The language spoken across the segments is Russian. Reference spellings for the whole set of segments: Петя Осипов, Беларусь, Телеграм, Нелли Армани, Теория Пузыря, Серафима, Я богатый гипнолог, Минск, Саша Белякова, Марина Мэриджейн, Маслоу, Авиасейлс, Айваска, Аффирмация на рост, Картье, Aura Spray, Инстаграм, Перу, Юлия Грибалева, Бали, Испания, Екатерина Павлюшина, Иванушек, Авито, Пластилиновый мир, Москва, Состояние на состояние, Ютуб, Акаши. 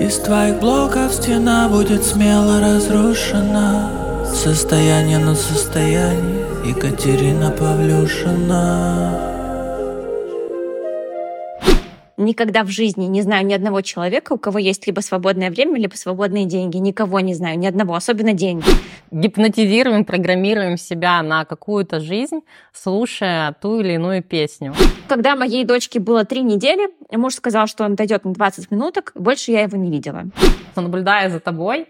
Из твоих блоков стена будет смело разрушена. Состояние на состояние. Екатерина Павлюшина. Никогда в жизни не знаю ни одного человека, у кого есть либо свободное время, либо свободные деньги. Никого не знаю, ни одного, особенно деньги. Гипнотизируем, программируем себя на какую-то жизнь, слушая ту или иную песню. Когда моей дочке было 3 недели, муж сказал, что он дойдет на 20 минуток, больше я его не видела. Наблюдая за тобой,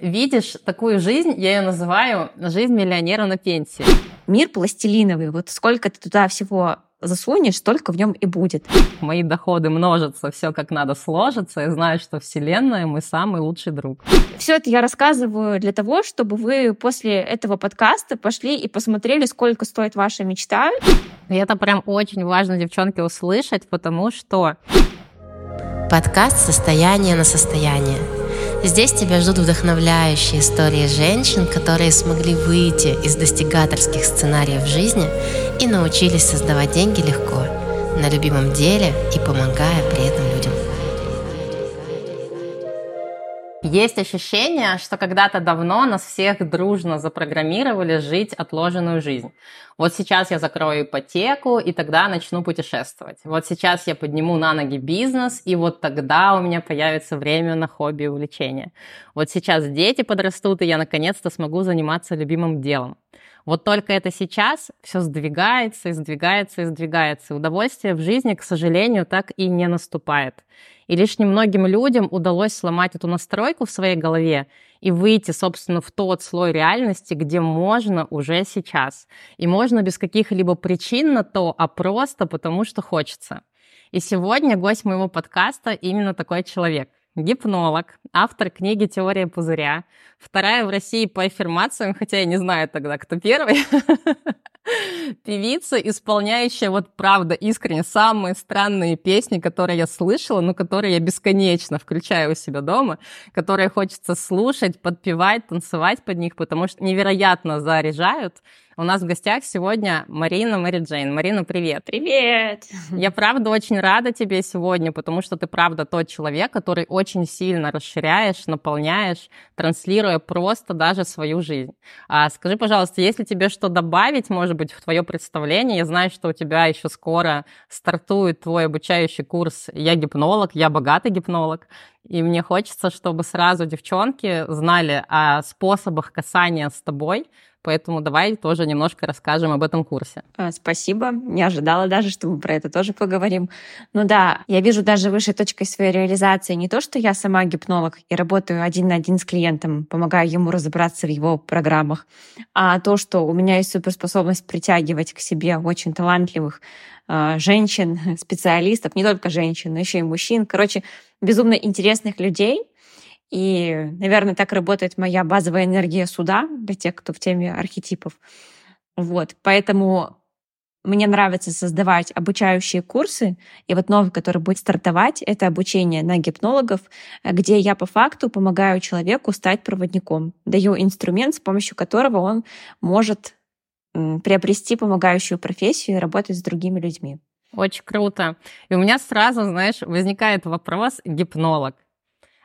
видишь такую жизнь, я ее называю «жизнь миллионера на пенсии». Мир пластилиновый, вот сколько ты туда всего засунешь, только в нем и будет. Мои доходы множатся, все как надо сложится. Я знаю, что Вселенная мой самый лучший друг. Все это я рассказываю для того, чтобы вы после этого подкаста пошли и посмотрели, сколько стоит ваша мечта. И это прям очень важно, девчонки, услышать, потому что... Подкаст «Состояние на состояние». Здесь тебя ждут вдохновляющие истории женщин, которые смогли выйти из достигаторских сценариев жизни и научились создавать деньги легко, на любимом деле и помогая при этом людям. Есть ощущение, что когда-то давно нас всех дружно запрограммировали жить отложенную жизнь. Вот сейчас я закрою ипотеку, и тогда начну путешествовать. Вот сейчас я подниму на ноги бизнес, и вот тогда у меня появится время на хобби и увлечения. Вот сейчас дети подрастут, и я наконец-то смогу заниматься любимым делом. Вот только это сейчас все сдвигается и сдвигается и сдвигается. Удовольствие в жизни, к сожалению, так и не наступает. И лишь немногим людям удалось сломать эту настройку в своей голове и выйти, собственно, в тот слой реальности, где можно уже сейчас. И можно без каких-либо причин на то, а просто потому, что хочется. И сегодня гость моего подкаста именно такой человек. Гипнолог, автор книги «Теория пузыря», 2-я в России по аффирмациям, хотя я не знаю тогда, кто первый, певица, исполняющая вот правда искренне самые странные песни, которые я слышала, но которые я бесконечно включаю у себя дома, которые хочется слушать, подпевать, танцевать под них, потому что невероятно заряжают. У нас в гостях сегодня Марина Мэриджейн. Марина, привет. Привет. Я правда очень рада тебе сегодня, потому что ты правда тот человек, который очень сильно расширяешь, наполняешь, транслируя просто даже свою жизнь. Скажи, пожалуйста, есть ли тебе что добавить, может быть, в твое представление? Я знаю, что у тебя еще скоро стартует твой обучающий курс «Я гипнолог», «Я богатый гипнолог». И мне хочется, чтобы сразу девчонки знали о способах касания с тобой, поэтому давай тоже немножко расскажем об этом курсе. Спасибо. Не ожидала даже, что мы про это тоже поговорим. Ну да, я вижу даже высшей точкой своей реализации не то, что я сама гипнолог и работаю один на один с клиентом, помогаю ему разобраться в его программах, а то, что у меня есть суперспособность притягивать к себе очень талантливых женщин, специалистов, не только женщин, но еще и мужчин. Короче, безумно интересных людей. И, наверное, так работает моя базовая энергия суда для тех, кто в теме архетипов. Вот. Поэтому мне нравится создавать обучающие курсы. И вот новый, который будет стартовать, это обучение на гипнологов, где я по факту помогаю человеку стать проводником. Даю инструмент, с помощью которого он может приобрести помогающую профессию и работать с другими людьми. Очень круто. И у меня сразу, знаешь, возникает вопрос «гипнолог».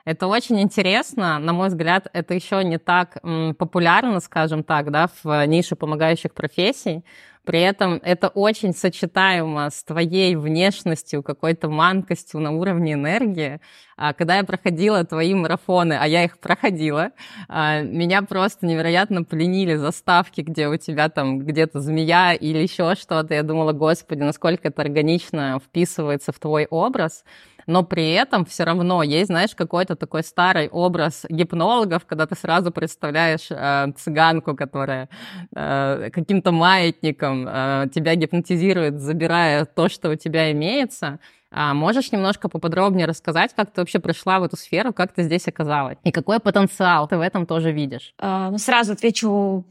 Это очень интересно, на мой взгляд, это еще не так популярно, скажем так, да, в нише помогающих профессий. При этом это очень сочетаемо с твоей внешностью, какой-то манкостью на уровне энергии. Когда я проходила твои марафоны, а я их проходила, меня просто невероятно пленили заставки, где у тебя там где-то змея или еще что-то. Я думала, господи, насколько это органично вписывается в твой образ. Но при этом все равно есть, знаешь, какой-то такой старый образ гипнологов, когда ты сразу представляешь цыганку, которая каким-то маятником тебя гипнотизирует, забирая то, что у тебя имеется. Можешь немножко поподробнее рассказать, как ты вообще пришла в эту сферу, как ты здесь оказалась? И какой потенциал ты в этом тоже видишь? Сразу отвечу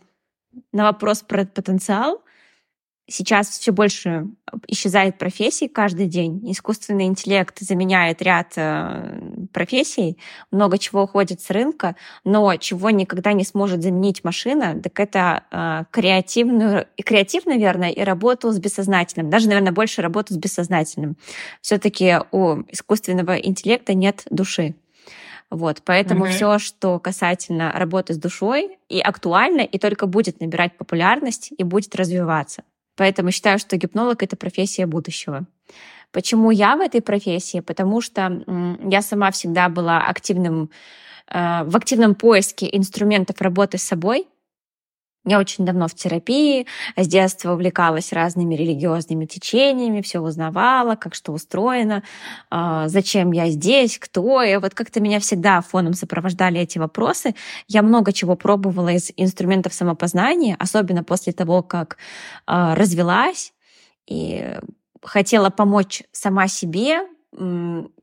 на вопрос про потенциал. Сейчас все больше исчезает профессий каждый день. Искусственный интеллект заменяет ряд профессий, много чего уходит с рынка, но чего никогда не сможет заменить машина, так это креатив, наверное, и работу с бессознательным. Даже, наверное, больше работу с бессознательным. Все-таки у искусственного интеллекта нет души. Вот, поэтому все, что касательно работы с душой, и актуально, и только будет набирать популярность, и будет развиваться. Поэтому считаю, что гипнолог — это профессия будущего. Почему я в этой профессии? Потому что я сама всегда была в активном поиске инструментов работы с собой. Я очень давно в терапии, с детства увлекалась разными религиозными течениями, все узнавала, как что устроено, зачем я здесь, кто я. Вот как-то меня всегда фоном сопровождали эти вопросы. Я много чего пробовала из инструментов самопознания, особенно после того, как развелась и хотела помочь сама себе,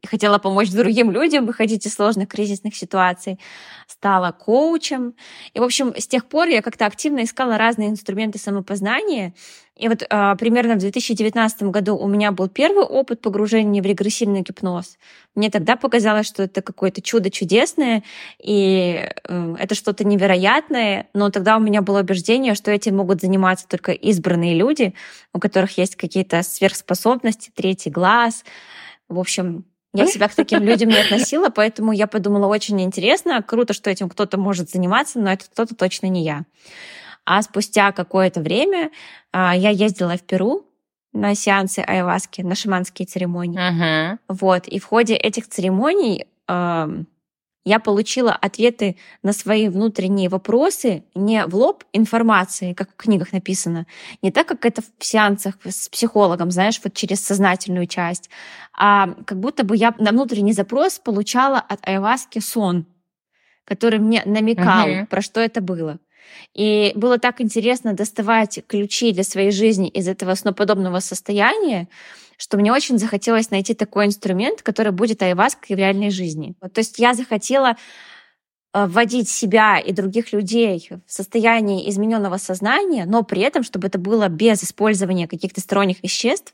хотела помочь другим людям выходить из сложных кризисных ситуаций, стала коучем. И, в общем, с тех пор я как-то активно искала разные инструменты самопознания. И вот примерно в 2019 году у меня был первый опыт погружения в регрессивный гипноз. Мне тогда показалось, что это какое-то чудо чудесное, и это что-то невероятное. Но тогда у меня было убеждение, что этим могут заниматься только избранные люди, у которых есть какие-то сверхспособности, третий глаз. В общем, я себя к таким людям не относила, поэтому я подумала, очень интересно, круто, что этим кто-то может заниматься, но это кто-то точно не я. А спустя какое-то время я ездила в Перу на сеансы айваски, на шаманские церемонии. Вот, и в ходе этих церемоний я получила ответы на свои внутренние вопросы не в лоб информации, как в книгах написано, не так, как это в сеансах с психологом, знаешь, вот через сознательную часть, а как будто бы я на внутренний запрос получала от айваски сон, который мне намекал, про что это было. И было так интересно доставать ключи для своей жизни из этого сноподобного состояния, что мне очень захотелось найти такой инструмент, который будет айваской в реальной жизни. Вот, то есть я захотела вводить себя и других людей в состояние измененного сознания, но при этом, чтобы это было без использования каких-то сторонних веществ,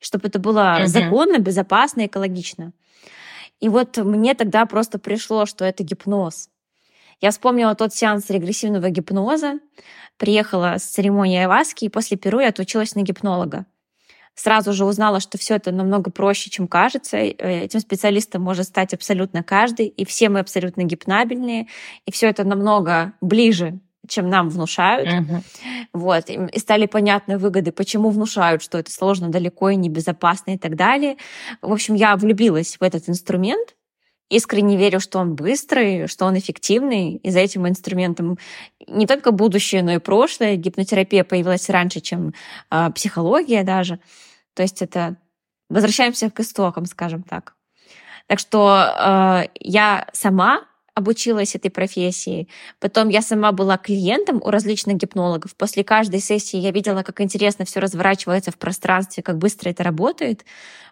чтобы это было законно, безопасно, экологично. И вот мне тогда просто пришло, что это гипноз. Я вспомнила тот сеанс регрессивного гипноза, приехала с церемонии айваски, и после Перу я отучилась на гипнолога. Сразу же узнала, что все это намного проще, чем кажется. Этим специалистом может стать абсолютно каждый, и все мы абсолютно гипнабельные, и все это намного ближе, чем нам внушают. Вот. И стали понятны выгоды, почему внушают, что это сложно, далеко и небезопасно и так далее. В общем, я влюбилась в этот инструмент, искренне верю, что он быстрый, что он эффективный, и за этим инструментом не только будущее, но и прошлое. Гипнотерапия появилась раньше, чем психология даже. То есть это возвращаемся к истокам, скажем так. Так что я сама обучилась этой профессии. Потом я сама была клиентом у различных гипнологов. После каждой сессии я видела, как интересно все разворачивается в пространстве, как быстро это работает.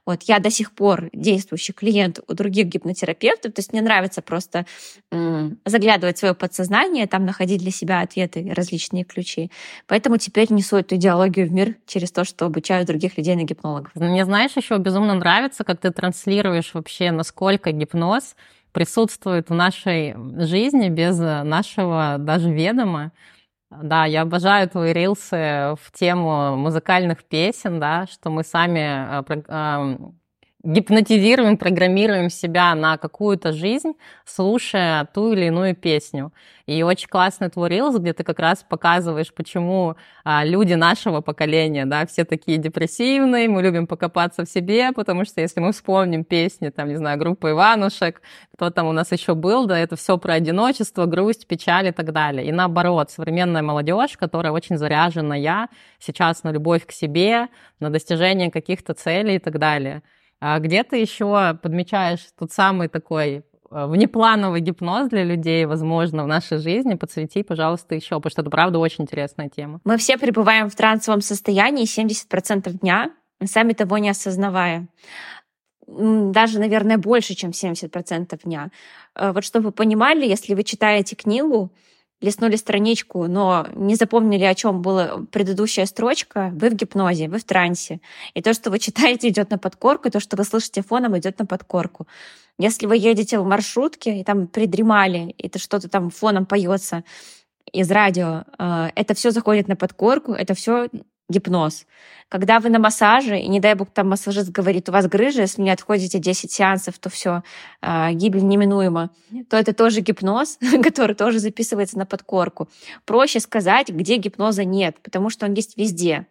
Вот, я до сих пор действующий клиент у других гипнотерапевтов. То есть мне нравится просто заглядывать в свое подсознание, там находить для себя ответы, различные ключи. Поэтому теперь несу эту идеологию в мир через то, что обучаю других людей на гипнологов. Мне, знаешь, еще безумно нравится, как ты транслируешь вообще, насколько гипноз присутствует в нашей жизни без нашего даже ведома. Да, я обожаю твои рилсы в тему музыкальных песен, да, что мы сами гипнотизируем, программируем себя на какую-то жизнь, слушая ту или иную песню. И очень классный твой рилс, где ты как раз показываешь, почему люди нашего поколения, да, все такие депрессивные, мы любим покопаться в себе, потому что если мы вспомним песни, там, не знаю, группы Иванушек, кто там у нас еще был, да, это все про одиночество, грусть, печаль и так далее. И наоборот, современная молодежь, которая очень заряженная сейчас на любовь к себе, на достижение каких-то целей и так далее. А где ты еще подмечаешь тот самый такой внеплановый гипноз для людей, возможно, в нашей жизни? Подсвети, пожалуйста, еще, потому что это, правда, очень интересная тема. Мы все пребываем в трансовом состоянии 70% дня, сами того не осознавая. Даже, наверное, больше, чем 70% дня. Вот чтобы вы понимали, если вы читаете книгу, листнули страничку, но не запомнили, о чем была предыдущая строчка, вы в гипнозе, вы в трансе. И то, что вы читаете, идет на подкорку, и то, что вы слышите фоном, идет на подкорку. Если вы едете в маршрутке и там придремали, и это что-то там фоном поется из радио, это все заходит на подкорку, это все гипноз. Когда вы на массаже, и не дай бог там массажист говорит, у вас грыжа, если не отходите 10 сеансов, то все, гибель неминуема, то это тоже гипноз, который тоже записывается на подкорку. Проще сказать, где гипноза нет, потому что он есть везде.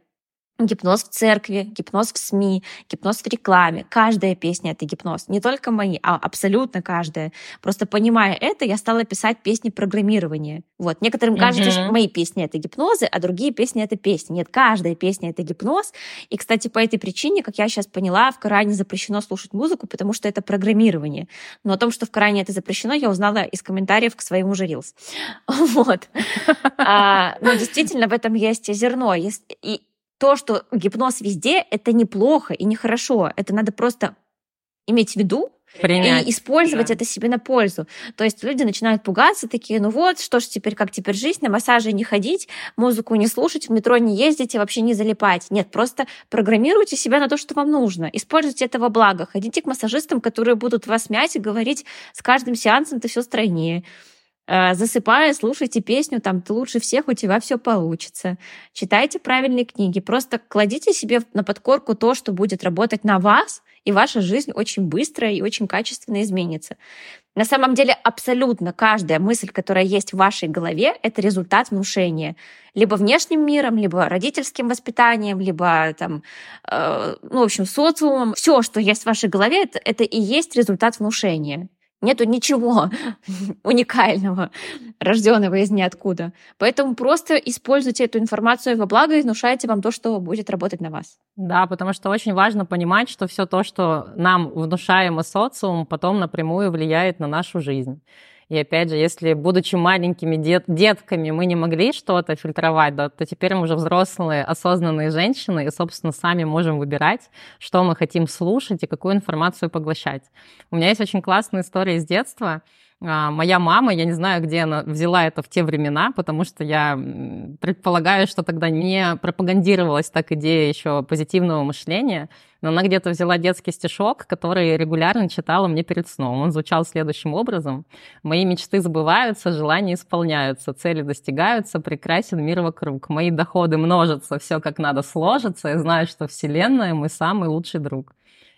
Гипноз в церкви, гипноз в СМИ, гипноз в рекламе. Каждая песня — это гипноз. Не только мои, а абсолютно каждая. Просто понимая это, я стала писать песни программирования. Вот. Некоторым кажется, что мои песни — это гипнозы, а другие песни — это песни. Нет, каждая песня — это гипноз. И, кстати, по этой причине, как я сейчас поняла, в Коране запрещено слушать музыку, потому что это программирование. Но о том, что в Коране это запрещено, я узнала из комментариев к своему же Рилс. Вот. Но действительно в этом есть зерно. И то, что гипноз везде, это неплохо и нехорошо. Это надо просто иметь в виду и использовать это себе на пользу. То есть люди начинают пугаться, такие, ну вот, что ж теперь, как теперь жить, на массаже не ходить, музыку не слушать, в метро не ездить и вообще не залипать. Нет, просто программируйте себя на то, что вам нужно. Используйте это во благо. Ходите к массажистам, которые будут вас мять и говорить, с каждым сеансом ты все стройнее. Засыпая, слушайте песню, там ты лучше всех, у тебя все получится. Читайте правильные книги. Просто кладите себе на подкорку то, что будет работать на вас, и ваша жизнь очень быстро и очень качественно изменится. На самом деле абсолютно каждая мысль, которая есть в вашей голове, это результат внушения. Либо внешним миром, либо родительским воспитанием, либо там, в общем, социумом. Все, что есть в вашей голове, это и есть результат внушения. Нету ничего уникального, рожденного из ниоткуда. Поэтому просто используйте эту информацию во благо и внушайте вам то, что будет работать на вас. Да, потому что очень важно понимать, что все то, что нам внушаемо социум, потом напрямую влияет на нашу жизнь. И опять же, если, будучи маленькими детками, мы не могли что-то фильтровать, да, то теперь мы уже взрослые, осознанные женщины, и, собственно, сами можем выбирать, что мы хотим слушать и какую информацию поглощать. У меня есть очень классная история из детства. Моя мама, я не знаю, где она взяла это в те времена, потому что я предполагаю, что тогда не пропагандировалась так идея еще позитивного мышления, но она где-то взяла детский стишок, который регулярно читала мне перед сном. Он звучал следующим образом. «Мои мечты сбываются, желания исполняются, цели достигаются, прекрасен мир вокруг, мои доходы множатся, все как надо сложится, я знаю, что Вселенная — мой самый лучший друг».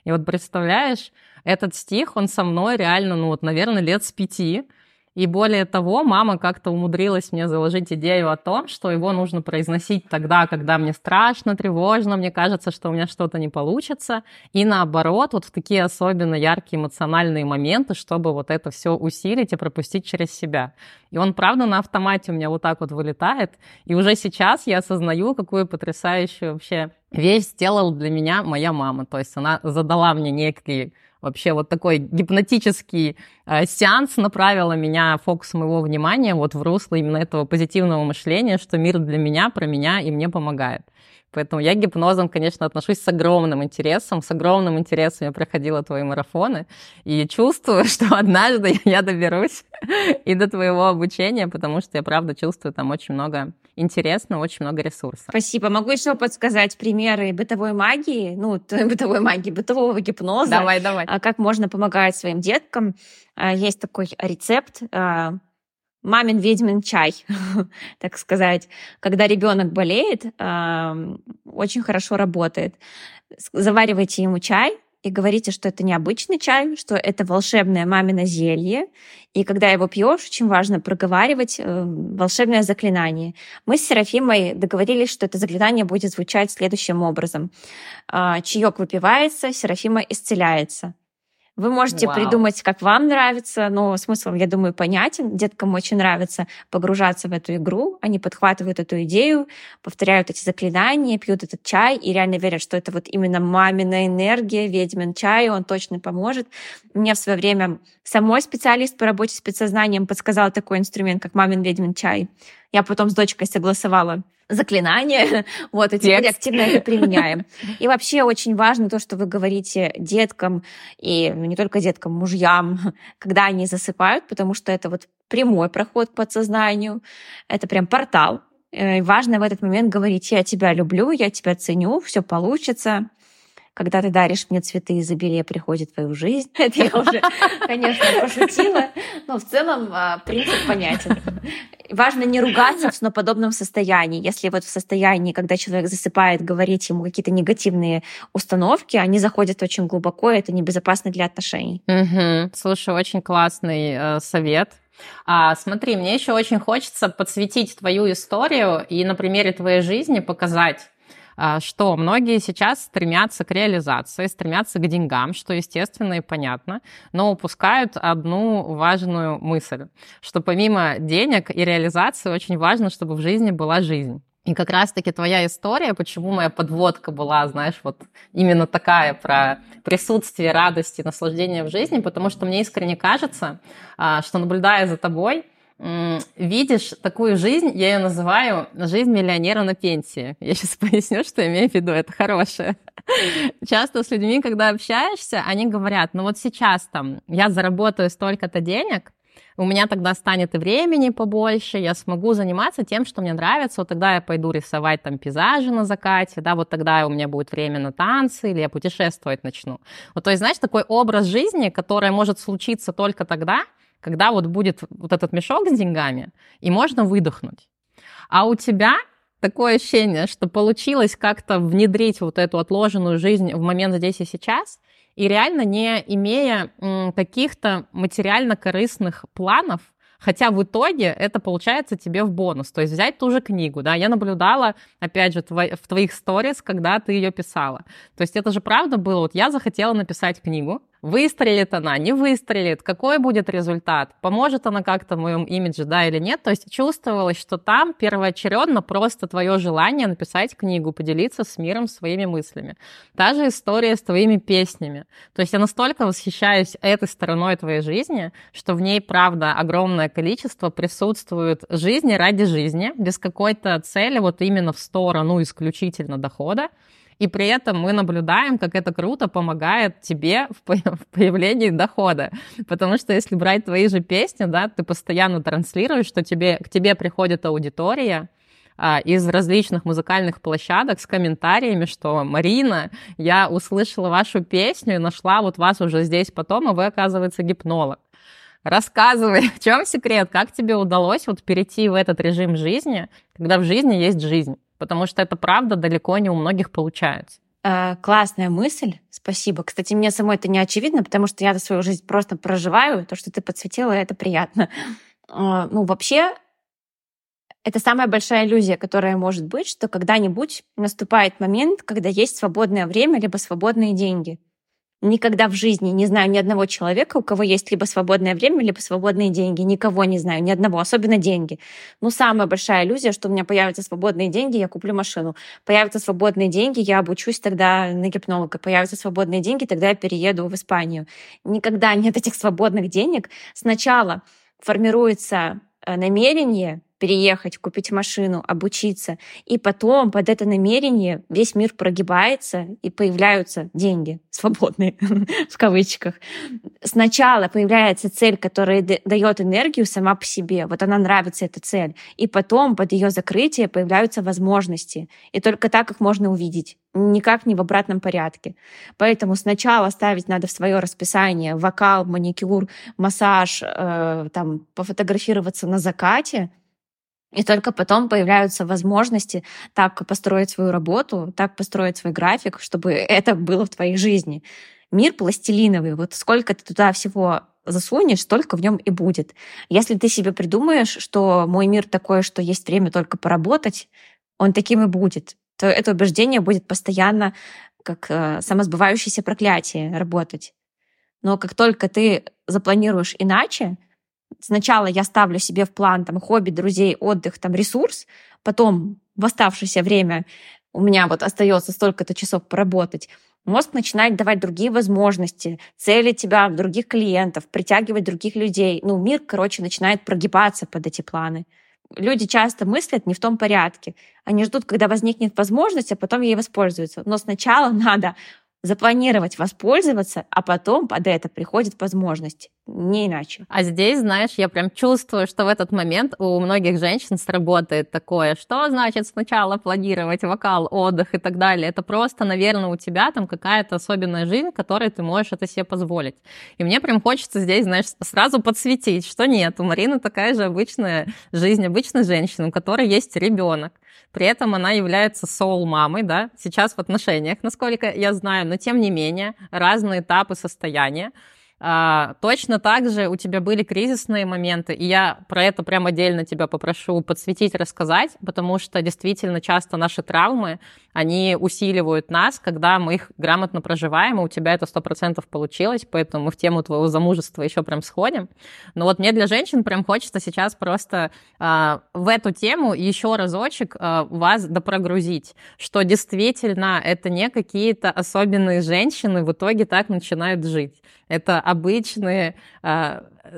И вот представляешь, этот стих, он со мной реально, наверное, лет с 5. И более того, мама как-то умудрилась мне заложить идею о том, что его нужно произносить тогда, когда мне страшно, тревожно, мне кажется, что у меня что-то не получится. И наоборот, вот в такие особенно яркие эмоциональные моменты, чтобы вот это все усилить и пропустить через себя. И он, правда, на автомате у меня вот так вот вылетает. И уже сейчас я осознаю, какую потрясающую вообще вещь сделала для меня моя мама. То есть она задала мне некие... Вообще вот такой гипнотический сеанс направила меня, фокус моего внимания вот в русло именно этого позитивного мышления, что мир для меня, про меня и мне помогает. Поэтому я к гипнозам, конечно, отношусь с огромным интересом. С огромным интересом я проходила твои марафоны и чувствую, что однажды я доберусь и до твоего обучения, потому что я, правда, чувствую там очень много интересного, очень много ресурсов. Спасибо. Могу еще подсказать примеры бытовой магии, бытового гипноза. Давай. Как можно помогать своим деткам. Есть такой рецепт. Мамин ведьмин чай, так сказать. Когда ребенок болеет, очень хорошо работает. Заваривайте ему чай и говорите, что это необычный чай, что это волшебное мамино зелье. И когда его пьешь, очень важно проговаривать волшебное заклинание. Мы с Серафимой договорились, что это заклинание будет звучать следующим образом. Чаек выпивается, Серафима исцеляется. Вы можете придумать, как вам нравится, но смысл, я думаю, понятен. Деткам очень нравится погружаться в эту игру. Они подхватывают эту идею, повторяют эти заклинания, пьют этот чай и реально верят, что это вот именно мамина энергия, ведьмин чай, он точно поможет. Мне в свое время самой специалист по работе с подсознанием подсказал такой инструмент, как мамин ведьмин чай. Я потом с дочкой согласовала заклинания, и теперь активно это применяем. И вообще очень важно то, что вы говорите деткам, и не только деткам, мужьям, когда они засыпают, потому что это вот прямой проход к подсознанию, это прям портал. И важно в этот момент говорить: я тебя люблю, я тебя ценю, все получится. Когда ты даришь мне цветы, изобилие приходит в твою жизнь. Это я уже, конечно, пошутила, но в целом принцип понятен. Важно не ругаться в сноподобном состоянии. Если вот в состоянии, когда человек засыпает, говорить ему какие-то негативные установки, они заходят очень глубоко, и это небезопасно для отношений. Угу. Слушай, очень классный совет. Смотри, мне еще очень хочется подсветить твою историю и на примере твоей жизни показать, что многие сейчас стремятся к реализации, стремятся к деньгам, что естественно и понятно, но упускают одну важную мысль, что помимо денег и реализации очень важно, чтобы в жизни была жизнь. И как раз-таки твоя история, почему моя подводка была, знаешь, вот именно такая про присутствие радости, наслаждение в жизни, потому что мне искренне кажется, что, наблюдая за тобой, видишь такую жизнь, я ее называю «жизнь миллионера на пенсии». Я сейчас поясню, что имею в виду, это хорошее. Часто с людьми, когда общаешься, они говорят, ну вот сейчас там я заработаю столько-то денег, у меня тогда станет и времени побольше, я смогу заниматься тем, что мне нравится, вот тогда я пойду рисовать там пейзажи на закате, да, вот тогда у меня будет время на танцы, или я путешествовать начну. Вот, то есть, знаешь, такой образ жизни, который может случиться только тогда, когда вот будет вот этот мешок с деньгами, и можно выдохнуть. А у тебя такое ощущение, что получилось как-то внедрить вот эту отложенную жизнь в момент здесь и сейчас, и реально не имея каких-то материально корыстных планов, хотя в итоге это получается тебе в бонус. То есть взять ту же книгу, да, я наблюдала, опять же, в твоих сторис, когда ты ее писала. То есть это же правда было, вот я захотела написать книгу, выстрелит она, не выстрелит, какой будет результат, поможет она как-то в моем имидже, да, или нет. То есть чувствовалось, что там первоочередно просто твое желание написать книгу, поделиться с миром своими мыслями. Та же история с твоими песнями. То есть я настолько восхищаюсь этой стороной твоей жизни, что в ней, правда, огромное количество присутствует жизни ради жизни, без какой-то цели, вот именно в сторону исключительно дохода. И при этом мы наблюдаем, как это круто помогает тебе в появлении дохода. Потому что если брать твои же песни, да, ты постоянно транслируешь, что к тебе приходит аудитория из различных музыкальных площадок с комментариями, что «Марина, я услышала вашу песню и нашла вот вас уже здесь потом, а вы, оказывается, гипнолог». Рассказывай, в чем секрет, как тебе удалось вот перейти в этот режим жизни, когда в жизни есть жизнь? Потому что это правда далеко не у многих получается. Классная мысль, спасибо. Кстати, мне самой это не очевидно, потому что я свою жизнь просто проживаю, то, что ты подсветила, это приятно. Ну, вообще, это самая большая иллюзия, которая может быть, что когда-нибудь наступает момент, когда есть свободное время либо свободные деньги. Никогда в жизни не знаю ни одного человека, у кого есть либо свободное время, либо свободные деньги. Никого не знаю, ни одного, особенно деньги. Ну, самая большая иллюзия, что у меня появятся свободные деньги, я куплю машину. Появятся свободные деньги, я обучусь тогда на гипнолога. Появятся свободные деньги, тогда я перееду в Испанию. Никогда нет этих свободных денег. Сначала формируется намерение переехать, купить машину, обучиться. И потом под это намерение весь мир прогибается, и появляются деньги свободные, в кавычках. Сначала появляется цель, которая дает энергию сама по себе. Вот она нравится, эта цель. И потом под ее закрытие появляются возможности. И только так их можно увидеть. Никак не в обратном порядке. Поэтому сначала ставить надо в свое расписание вокал, маникюр, массаж, там, пофотографироваться на закате. И только потом появляются возможности так построить свою работу, так построить свой график, чтобы это было в твоей жизни. Мир пластилиновый. Вот сколько ты туда всего засунешь, столько в нем и будет. Если ты себе придумаешь, что мой мир такой, что есть время только поработать, он таким и будет, то это убеждение будет постоянно как самосбывающееся проклятие работать. Но как только ты запланируешь иначе, сначала я ставлю себе в план там, хобби, друзей, отдых, там, ресурс. Потом в оставшееся время у меня вот остается столько-то часов поработать. Мозг начинает давать другие возможности, целить тебя в других клиентов, притягивать других людей. Ну, мир, короче, начинает прогибаться под эти планы. Люди часто мыслят не в том порядке. Они ждут, когда возникнет возможность, а потом ей воспользуются. Но сначала надо запланировать, воспользоваться, а потом под это приходит возможность. Не иначе. А здесь, знаешь, я прям чувствую, что в этот момент у многих женщин сработает такое, что значит сначала планировать вокал, отдых и так далее. Это просто, наверное, у тебя там какая-то особенная жизнь, которой ты можешь это себе позволить. И мне прям хочется здесь, знаешь, сразу подсветить, что нет, у Марины такая же обычная жизнь, обычная женщина, у которой есть ребенок. При этом она является соул-мамой, да, сейчас в отношениях, насколько я знаю, но тем не менее разные этапы состояния. Точно так же у тебя были кризисные моменты, и я про это прям отдельно тебя попрошу подсветить, рассказать, потому что действительно часто наши травмы, они усиливают нас, когда мы их грамотно проживаем, и у тебя это 100% получилось, поэтому мы в тему твоего замужества еще прям сходим. Но вот мне для женщин прям хочется сейчас просто в эту тему еще разочек вас допрогрузить, что действительно это не какие-то особенные женщины в итоге так начинают жить. Это обычные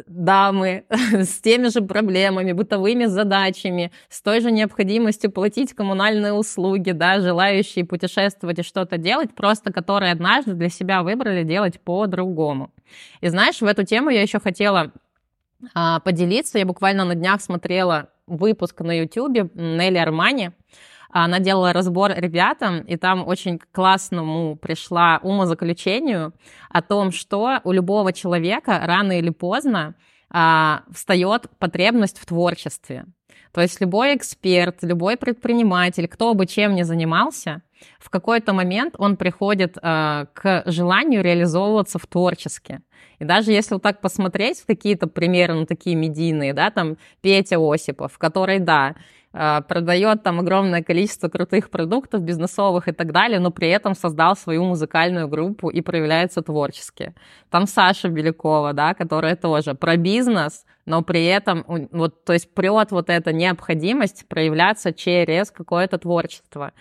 дамы с теми же проблемами, бытовыми задачами, с той же необходимостью платить коммунальные услуги, да, желающие путешествовать и что-то делать, просто которые однажды для себя выбрали делать по-другому. И знаешь, в эту тему я еще хотела поделиться. Я буквально на днях смотрела выпуск на Ютубе Нелли Армани. Она делала разбор ребятам, и там очень к классному пришла умозаключению о том, что у любого человека рано или поздно встает потребность в творчестве. То есть любой эксперт, любой предприниматель, кто бы чем ни занимался, в какой-то момент он приходит к желанию реализовываться в творчестве. И даже если вот так посмотреть, какие-то примеры, ну, такие медийные, да, там Петя Осипов, который, да, продает там огромное количество крутых продуктов, бизнесовых и так далее, но при этом создал свою музыкальную группу и проявляется творчески. Там Саша Белякова, да, которая тоже про бизнес, но при этом вот, то есть прет вот эта необходимость проявляться через какое-то творчество.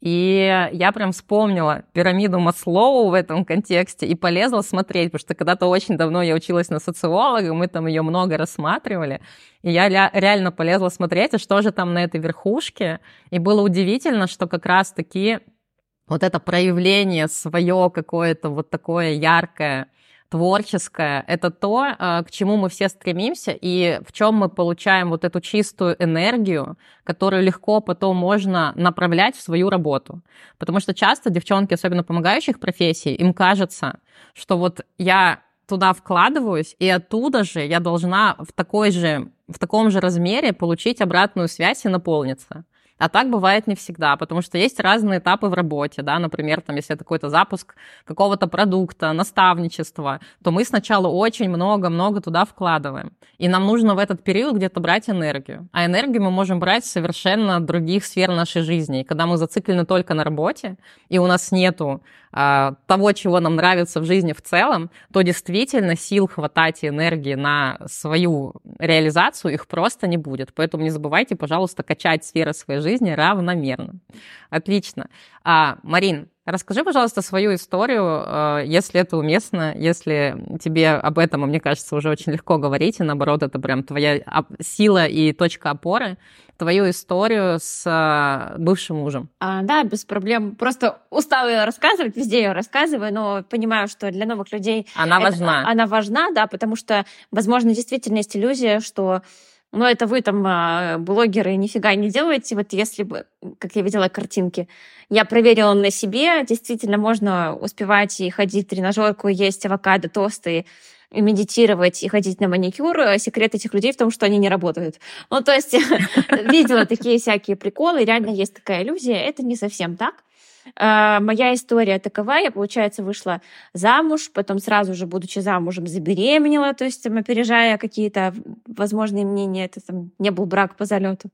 И я прям вспомнила пирамиду Маслоу в этом контексте и полезла смотреть, потому что когда-то очень давно я училась на социолога, мы там ее много рассматривали, и я реально полезла смотреть, а что же там на этой верхушке, и было удивительно, что как раз-таки вот это проявление свое какое-то вот такое яркое, творческое, это то, к чему мы все стремимся и в чем мы получаем вот эту чистую энергию, которую легко потом можно направлять в свою работу. Потому что часто девчонки, особенно помогающих профессий, им кажется, что вот я туда вкладываюсь, и оттуда же я должна в таком же размере получить обратную связь и наполниться. А так бывает не всегда, потому что есть разные этапы в работе, да, например, там, если это какой-то запуск какого-то продукта, наставничества, то мы сначала очень много-много туда вкладываем, и нам нужно в этот период где-то брать энергию, а энергию мы можем брать с совершенно других сфер нашей жизни, и когда мы зациклены только на работе, и у нас нету того, чего нам нравится в жизни в целом, то действительно сил хватать и энергии на свою реализацию их просто не будет, поэтому не забывайте, пожалуйста, качать сферы своей жизни равномерно. Отлично. Марин, расскажи, пожалуйста, свою историю, если это уместно, если тебе об этом, мне кажется, уже очень легко говорить, и наоборот, это прям твоя сила и точка опоры, твою историю с бывшим мужем. Да, без проблем. Просто устала ее рассказывать, везде ее рассказываю, но понимаю, что для новых людей... Она важна. Она важна, да, потому что, возможно, действительно есть иллюзия, что... Но это вы там, блогеры, нифига не делаете. Вот если бы, как я видела картинки, я проверила на себе, действительно можно успевать и ходить в тренажерку, есть авокадо, тосты, и медитировать, и ходить на маникюр. Секрет этих людей в том, что они не работают. Ну, то есть видела такие всякие приколы, реально есть такая иллюзия. Это не совсем так. Моя история такова. Я, получается, вышла замуж, потом сразу же, будучи замужем, забеременела, то есть опережая какие-то возможные мнения. Это там не был брак по залету.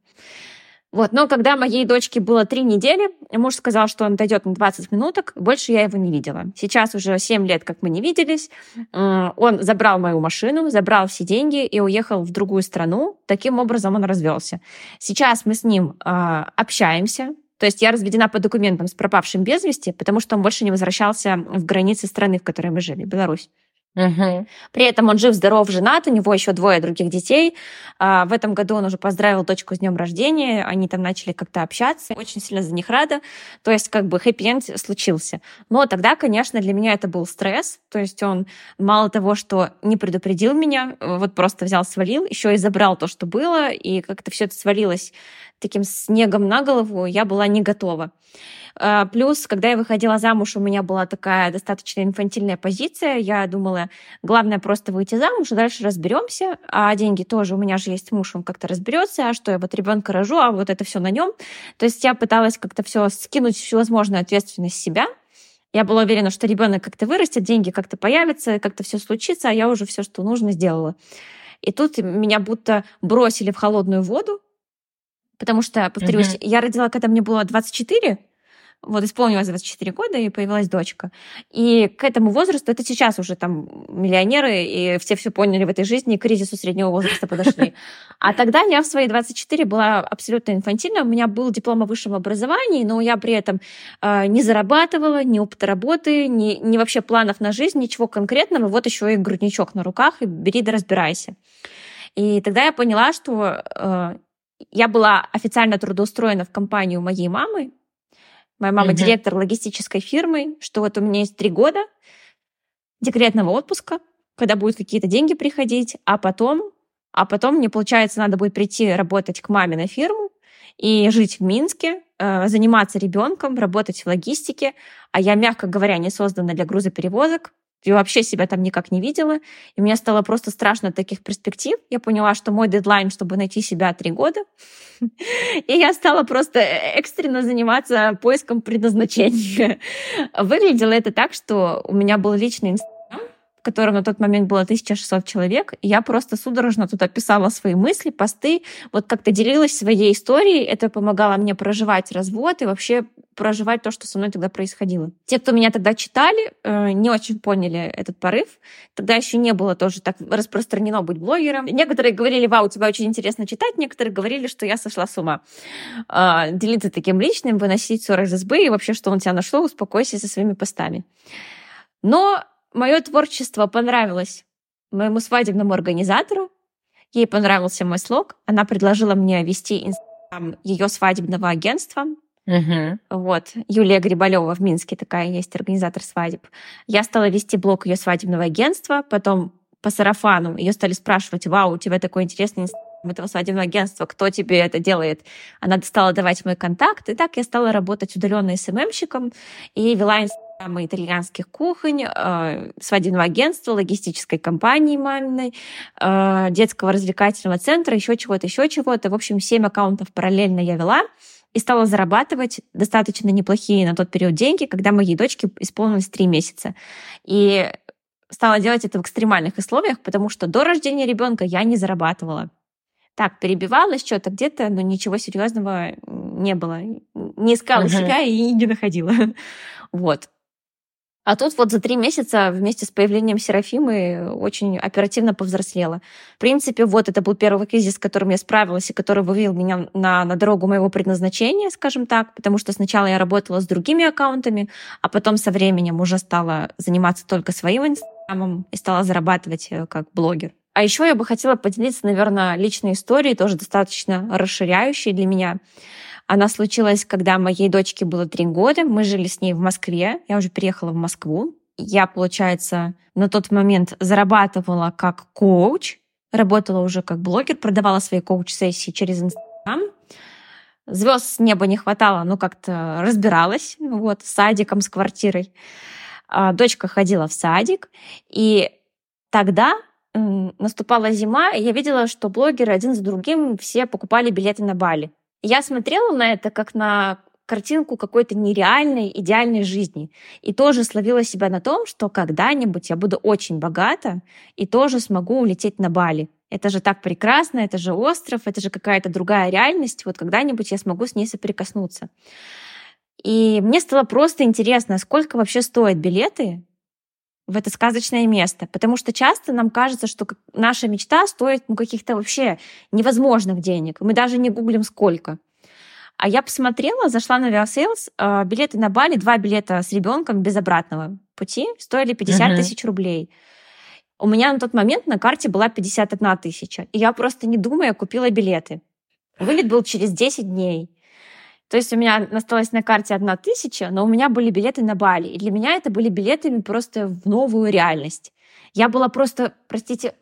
Вот. Но когда моей дочке было 3 недели, муж сказал, что он дойдет на 20 минуток. Больше я его не видела. Сейчас уже 7 лет, как мы не виделись. Он забрал мою машину, забрал все деньги и уехал в другую страну. Таким образом он развелся. Сейчас мы с ним общаемся. То есть я разведена по документам с пропавшим без вести, потому что он больше не возвращался в границы страны, в которой мы жили, Беларусь. Угу. При этом он жив, здоров, женат, у него еще 2 других детей. В этом году он уже поздравил дочку с днем рождения, они там начали как-то общаться, очень сильно за них рада. То есть как бы хэппи-энд случился. Но тогда, конечно, для меня это был стресс. То есть он мало того, что не предупредил меня, вот просто взял, свалил, еще и забрал то, что было, и как-то все это свалилось таким снегом на голову, я была не готова. Плюс, когда я выходила замуж, у меня была такая достаточно инфантильная позиция. Я думала, главное просто выйти замуж, и дальше разберемся. А деньги тоже у меня же есть муж, он как-то разберется. А что я вот ребенка рожу, а вот это все на нем. То есть я пыталась как-то все скинуть, всевозможную ответственность с себя. Я была уверена, что ребенок как-то вырастет, деньги как-то появятся, как-то все случится, а я уже все, что нужно, сделала. И тут меня будто бросили в холодную воду. Потому что, повторюсь, я родила, когда мне было 24, вот исполнилось 24 года, и появилась дочка. И к этому возрасту, это сейчас уже там миллионеры, и все все поняли в этой жизни, к кризису среднего возраста подошли. А тогда я в свои 24 была абсолютно инфантильна. У меня был диплом о высшем образовании, но я при этом не зарабатывала, ни опыта работы, ни вообще планов на жизнь, ничего конкретного. Вот еще и грудничок на руках, и бери да разбирайся. И тогда я поняла, что... Я была официально трудоустроена в компанию моей мамы. Моя мама директор логистической фирмы, что вот у меня есть 3 года декретного отпуска, когда будут какие-то деньги приходить, а потом мне, получается, надо будет прийти работать к маме на фирму и жить в Минске, заниматься ребенком, работать в логистике, а я, мягко говоря, не создана для грузоперевозок. Я вообще себя там никак не видела. И мне стало просто страшно от таких перспектив. Я поняла, что мой дедлайн, чтобы найти себя, 3 года. И я стала просто экстренно заниматься поиском предназначения. Выглядело это так, что у меня был личный инстаграм, в котором на тот момент было 1600 человек. И я просто судорожно туда писала свои мысли, посты. Вот как-то делилась своей историей. Это помогало мне проживать развод и вообще... проживать то, что со мной тогда происходило. Те, кто меня тогда читали, не очень поняли этот порыв. Тогда еще не было тоже так распространено быть блогером. Некоторые говорили: вау, тебя очень интересно читать. Некоторые говорили, что я сошла с ума. Делиться таким личным, выносить ссоры из избы, и вообще, что он тебя нашел, успокойся со своими постами. Но мое творчество понравилось моему свадебному организатору. Ей понравился мой слог. Она предложила мне вести инстаграм ее свадебного агентства. Угу. Вот. Юлия Грибалева в Минске такая есть, организатор свадеб. Я стала вести блог ее свадебного агентства, потом по сарафану ее стали спрашивать: вау, у тебя такой интересный инстаграм этого свадебного агентства, кто тебе это делает? Она стала давать мой контакт, и так я стала работать удаленно СММщиком и вела инстаграмы итальянских кухонь, свадебного агентства, логистической компании маминой, детского развлекательного центра, еще чего-то. В общем, 7 аккаунтов параллельно я вела. И стала зарабатывать достаточно неплохие на тот период деньги, когда моей дочке исполнилось 3 месяца. И стала делать это в экстремальных условиях, потому что до рождения ребенка я не зарабатывала. Так, перебивалась что-то где-то, но ничего серьезного не было. Не искала себя и не находила. Вот. А тут вот за 3 месяца вместе с появлением Серафимы очень оперативно повзрослела. В принципе, вот это был первый кризис, с которым я справилась и который вывел меня на дорогу моего предназначения, скажем так, потому что сначала я работала с другими аккаунтами, а потом со временем уже стала заниматься только своим инстаграмом и стала зарабатывать как блогер. А еще я бы хотела поделиться, наверное, личной историей, тоже достаточно расширяющей для меня. Она случилась, когда моей дочке было 3 года. Мы жили с ней в Москве. Я уже переехала в Москву. Я, получается, на тот момент зарабатывала как коуч, работала уже как блогер, продавала свои коуч-сессии через Инстаграм. Звезд с неба не хватало, но как-то разбиралась вот, с садиком, с квартирой. Дочка ходила в садик. И тогда наступала зима, и я видела, что блогеры один за другим все покупали билеты на Бали. Я смотрела на это как на картинку какой-то нереальной, идеальной жизни. И тоже словила себя на том, что когда-нибудь я буду очень богата и тоже смогу улететь на Бали. Это же так прекрасно, это же остров, это же какая-то другая реальность. Вот когда-нибудь я смогу с ней соприкоснуться. И мне стало просто интересно, сколько вообще стоят билеты в это сказочное место. Потому что часто нам кажется, что наша мечта стоит каких-то вообще невозможных денег. Мы даже не гуглим, сколько. А я посмотрела, зашла на Авиасейлс, билеты на Бали, 2 билета с ребенком без обратного пути стоили 50 тысяч рублей. У меня на тот момент на карте была 51 тысяча. И я просто не думая купила билеты. Вылет был через 10 дней. То есть у меня осталась на карте 1 тысяча, но у меня были билеты на Бали. И для меня это были билетами просто в новую реальность. Я была просто, простите,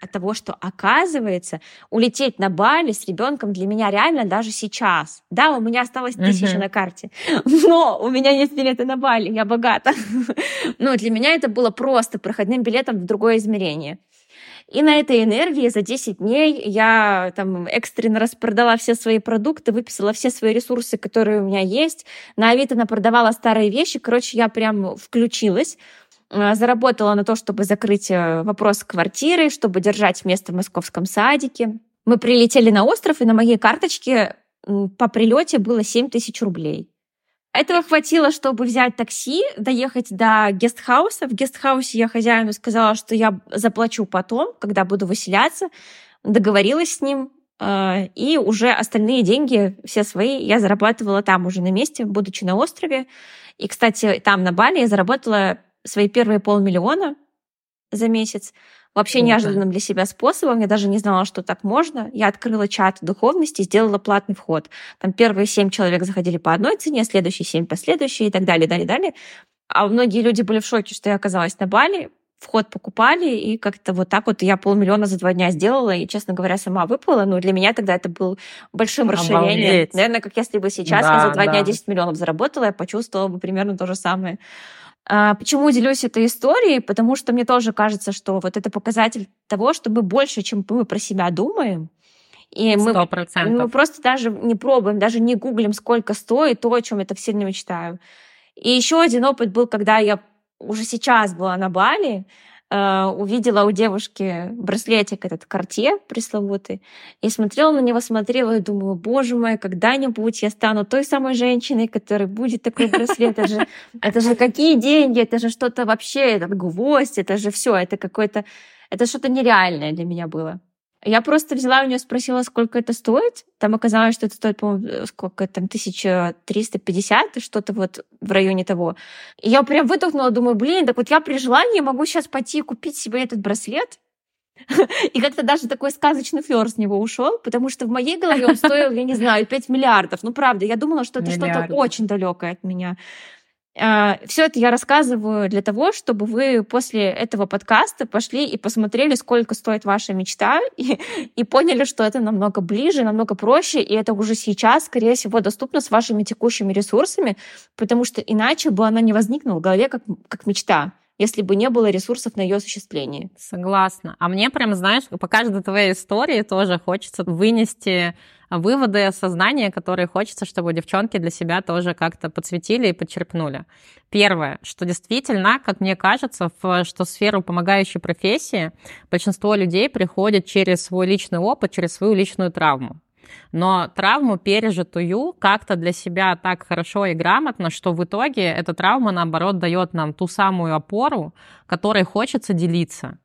от того, что, оказывается, улететь на Бали с ребенком для меня реально даже сейчас. Да, у меня осталось 1000 на карте, но у меня есть билеты на Бали, я богата. Ну, для меня это было просто проходным билетом в другое измерение. И на этой энергии за 10 дней я там экстренно распродала все свои продукты, выписала все свои ресурсы, которые у меня есть. На Авито напродавала старые вещи. Короче, я прям включилась. Заработала на то, чтобы закрыть вопрос квартиры, чтобы держать место в московском садике. Мы прилетели на остров, и на моей карточке по прилете было 7 тысяч рублей. Этого хватило, чтобы взять такси, доехать до гестхауса. В гестхаусе я хозяину сказала, что я заплачу потом, когда буду выселяться. Договорилась с ним, и уже остальные деньги, все свои, я зарабатывала там уже на месте, будучи на острове. И, кстати, там на Бали я заработала свои первые 500 000 за месяц. Вообще неожиданным для себя способом. Я даже не знала, что так можно. Я открыла чат духовности и сделала платный вход. Там первые 7 человек заходили по одной цене, следующие 7 по следующей и так далее. А многие люди были в шоке, что я оказалась на Бали. Вход покупали, и как-то вот так вот я 500 000 за 2 дня сделала, и, честно говоря, сама выплыла. Но для меня тогда это было большим расширением. Наверное, как если бы сейчас я за 2 дня 10 миллионов заработала, я почувствовала бы примерно то же самое. Почему делюсь этой историей? Потому что мне тоже кажется, что вот это показатель того, что мы больше, чем мы про себя думаем. И 100%. Мы просто даже не пробуем, даже не гуглим, сколько стоит то, о чем я так сильно мечтаю. И еще один опыт был, когда я уже сейчас была на Бали, увидела у девушки браслетик этот Картье пресловутый, и смотрела на него, смотрела и думала, боже мой, когда-нибудь я стану той самой женщиной, которой будет такой браслет. Это же какие деньги, это же что-то вообще, этот гвоздь, это же все, это какое-то, это что-то нереальное для меня было. Я просто взяла у нее, спросила, сколько это стоит. Там оказалось, что это стоит, по-моему, сколько там, 1350, что-то вот в районе того. И я прям выдохнула, думаю, блин, так вот я при желании могу сейчас пойти и купить себе этот браслет. И как-то даже такой сказочный флёр с него ушел, потому что в моей голове он стоил, я не знаю, 5 миллиардов. Ну, правда, я думала, что это что-то очень далекое от меня. Все это я рассказываю для того, чтобы вы после этого подкаста пошли и посмотрели, сколько стоит ваша мечта, и поняли, что это намного ближе, намного проще, и это уже сейчас, скорее всего, доступно с вашими текущими ресурсами, потому что иначе бы она не возникла в голове как мечта, если бы не было ресурсов на ее осуществление. Согласна. А мне прям, знаешь, по каждой твоей истории тоже хочется вынести выводы сознания, которые хочется, чтобы девчонки для себя тоже как-то подсветили и подчерпнули. Первое, что действительно, как мне кажется, что в сферу помогающей профессии большинство людей приходит через свой личный опыт, через свою личную травму. Но травму пережитую как-то для себя так хорошо и грамотно, что в итоге эта травма, наоборот, дает нам ту самую опору, которой хочется делиться.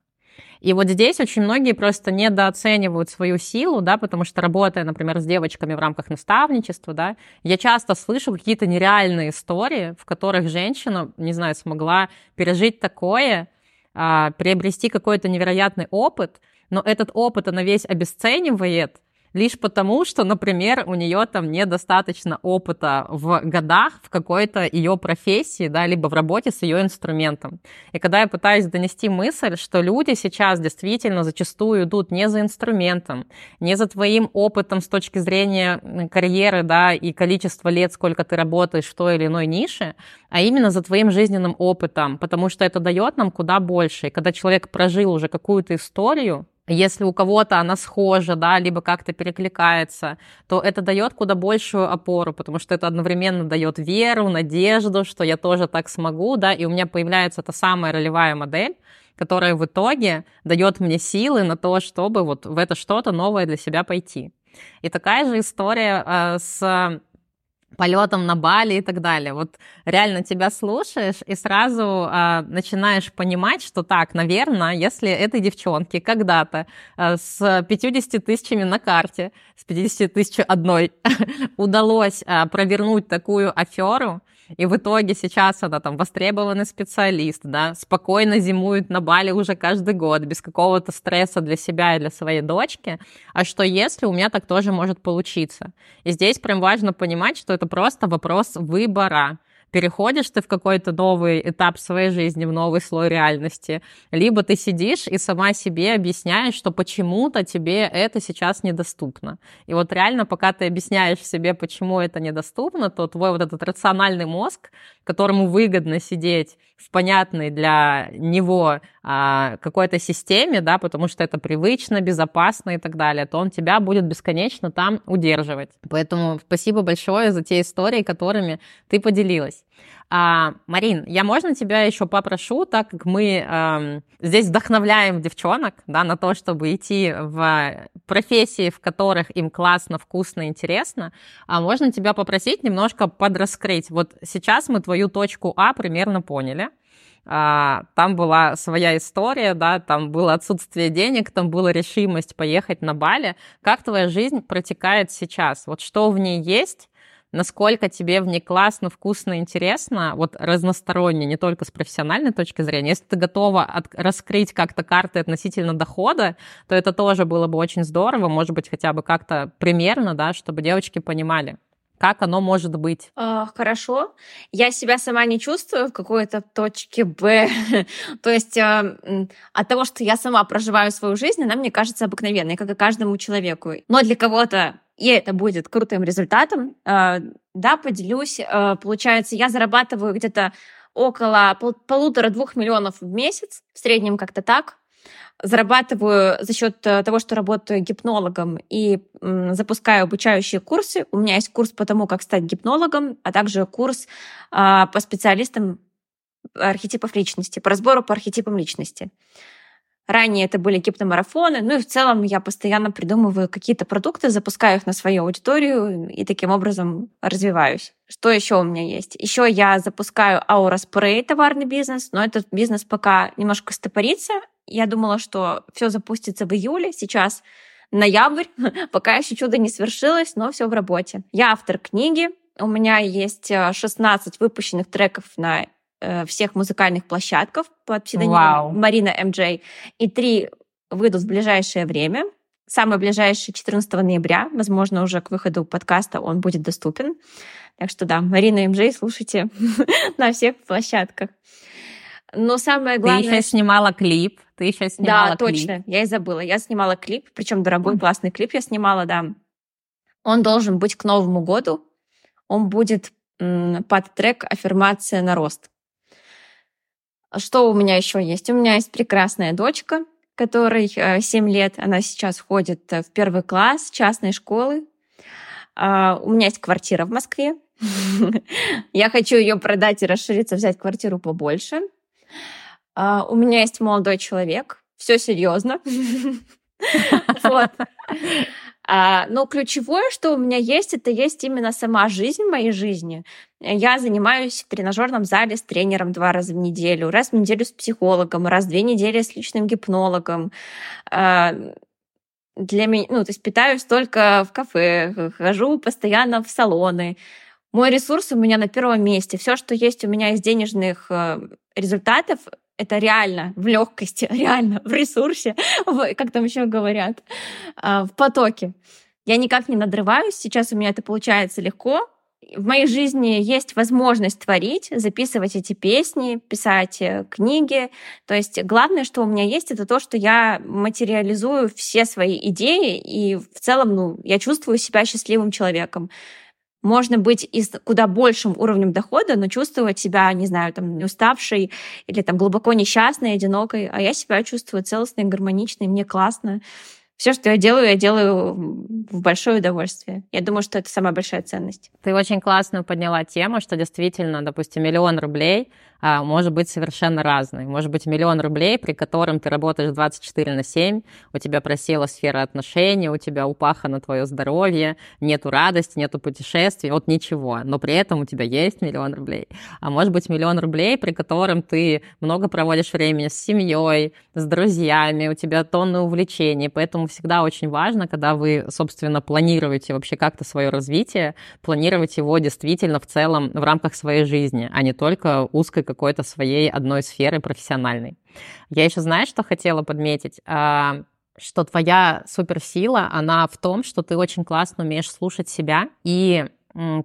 И вот здесь очень многие просто недооценивают свою силу, да, потому что, работая, например, с девочками в рамках наставничества, да, я часто слышу какие-то нереальные истории, в которых женщина, не знаю, смогла пережить такое, приобрести какой-то невероятный опыт, но этот опыт она весь обесценивает, лишь потому, что, например, у нее там недостаточно опыта в годах в какой-то ее профессии, да, либо в работе с ее инструментом. И когда я пытаюсь донести мысль, что люди сейчас действительно зачастую идут не за инструментом, не за твоим опытом с точки зрения карьеры, да, и количества лет, сколько ты работаешь в той или иной нише, а именно за твоим жизненным опытом, потому что это дает нам куда больше. И когда человек прожил уже какую-то историю, если у кого-то она схожа, да, либо как-то перекликается, то это дает куда большую опору, потому что это одновременно дает веру, надежду, что я тоже так смогу, да, и у меня появляется та самая ролевая модель, которая в итоге дает мне силы на то, чтобы вот в это что-то новое для себя пойти. И такая же история с полетом на Бали и так далее. Вот реально тебя слушаешь и сразу начинаешь понимать, что так, наверное, если этой девчонке когда-то с 50 тысячами на карте, с 50 тысяч одной удалось провернуть такую аферу, и в итоге сейчас она там востребованный специалист, да, спокойно зимует на Бали уже каждый год, без какого-то стресса для себя и для своей дочки, а что если у меня так тоже может получиться? И здесь прям важно понимать, что это просто вопрос выбора. Переходишь ты в какой-то новый этап своей жизни, в новый слой реальности, либо ты сидишь и сама себе объясняешь, что почему-то тебе это сейчас недоступно. И вот реально, пока ты объясняешь себе, почему это недоступно, то твой вот этот рациональный мозг, которому выгодно сидеть в понятной для него какой-то системе, да, потому что это привычно, безопасно и так далее, то он тебя будет бесконечно там удерживать. Поэтому спасибо большое за те истории, которыми ты поделилась. Марин, я можно тебя еще попрошу, так как мы здесь вдохновляем девчонок, да, на то, чтобы идти в профессии, в которых им классно, вкусно, интересно, можно тебя попросить немножко подраскрыть. Вот сейчас мы твою точку А примерно поняли. Там была своя история, да, там было отсутствие денег, там была решимость поехать на Бали. Как твоя жизнь протекает сейчас? Вот что в ней есть? Насколько тебе в ней классно, вкусно, интересно, вот разносторонне, не только с профессиональной точки зрения. Если ты готова раскрыть как-то карты относительно дохода, то это тоже было бы очень здорово, может быть, хотя бы как-то примерно, да, чтобы девочки понимали, как оно может быть. Хорошо. Я себя сама не чувствую в какой-то точке Б. То есть от того, что я сама проживаю свою жизнь, она, мне кажется, обыкновенной, как и каждому человеку. Но для кого-то и это будет крутым результатом. Да, поделюсь. Получается, я зарабатываю где-то около 1,5-2 миллионов в месяц, в среднем как-то так. Зарабатываю за счет того, что работаю гипнологом и запускаю обучающие курсы. У меня есть курс по тому, как стать гипнологом, а также курс по специалистам архетипов личности, по разбору по архетипам личности. Ранее это были гипномарафоны, ну и в целом я постоянно придумываю какие-то продукты, запускаю их на свою аудиторию и таким образом развиваюсь. Что еще у меня есть? Еще я запускаю Aura Spray, товарный бизнес, но этот бизнес пока немножко стопорится. Я думала, что все запустится в июле, сейчас ноябрь, пока еще чудо не свершилось, но все в работе. Я автор книги, у меня есть 16 выпущенных треков на всех музыкальных площадках под псевдонимом Марина Мэриджейн. И 3 выйдут в ближайшее время. Самое ближайшее 14 ноября. Возможно, уже к выходу подкаста он будет доступен. Так что да, Марина Мэриджейн слушайте на всех площадках. Но самое главное... Ты еще снимала клип. Да, точно. Я и забыла. Я снимала клип. Причем дорогой, классный клип я снимала, да. Он должен быть к Новому году. Он будет под трек «Аффирмация на рост». Что у меня еще есть? У меня есть прекрасная дочка, которой 7 лет. Она сейчас ходит в 1 класс частной школы. У меня есть квартира в Москве. Я хочу ее продать и расшириться, взять квартиру побольше. У меня есть молодой человек. Все серьезно. Но ключевое, что у меня есть, это есть именно сама жизнь в моей жизни. Я занимаюсь в тренажерном зале с тренером 2 раза в неделю, раз в неделю с психологом, раз в 2 недели с личным гипнологом. Для меня, то есть питаюсь только в кафе, хожу постоянно в салоны. Мой ресурс у меня на 1-м месте. Все, что есть у меня из денежных результатов, это реально в легкости, реально в ресурсе, как там еще говорят, в потоке. Я никак не надрываюсь, сейчас у меня это получается легко. В моей жизни есть возможность творить, записывать эти песни, писать книги. То есть главное, что у меня есть, это то, что я материализую все свои идеи, и в целом я чувствую себя счастливым человеком. Можно быть и с куда большим уровнем дохода, но чувствовать себя, не знаю, там, уставшей или там глубоко несчастной, одинокой. А я себя чувствую целостной, гармоничной, мне классно. Все, что я делаю в большое удовольствие. Я думаю, что это самая большая ценность. Ты очень классно подняла тему, что действительно, допустим, 1 миллион рублей может быть совершенно разный. Может быть, 1 миллион рублей, при котором ты работаешь 24/7, у тебя просела сфера отношений, у тебя упахано твое здоровье, нету радости, нету путешествий, вот ничего. Но при этом у тебя есть 1 миллион рублей. А может быть, 1 миллион рублей, при котором ты много проводишь времени с семьей, с друзьями, у тебя тонны увлечений, поэтому всегда очень важно, когда вы, собственно, собственно, планируете вообще как-то свое развитие, планировать его действительно в целом в рамках своей жизни, а не только узкой какой-то своей одной сферы профессиональной. Я еще, знаешь, что хотела подметить? Что твоя суперсила, она в том, что ты очень классно умеешь слушать себя, и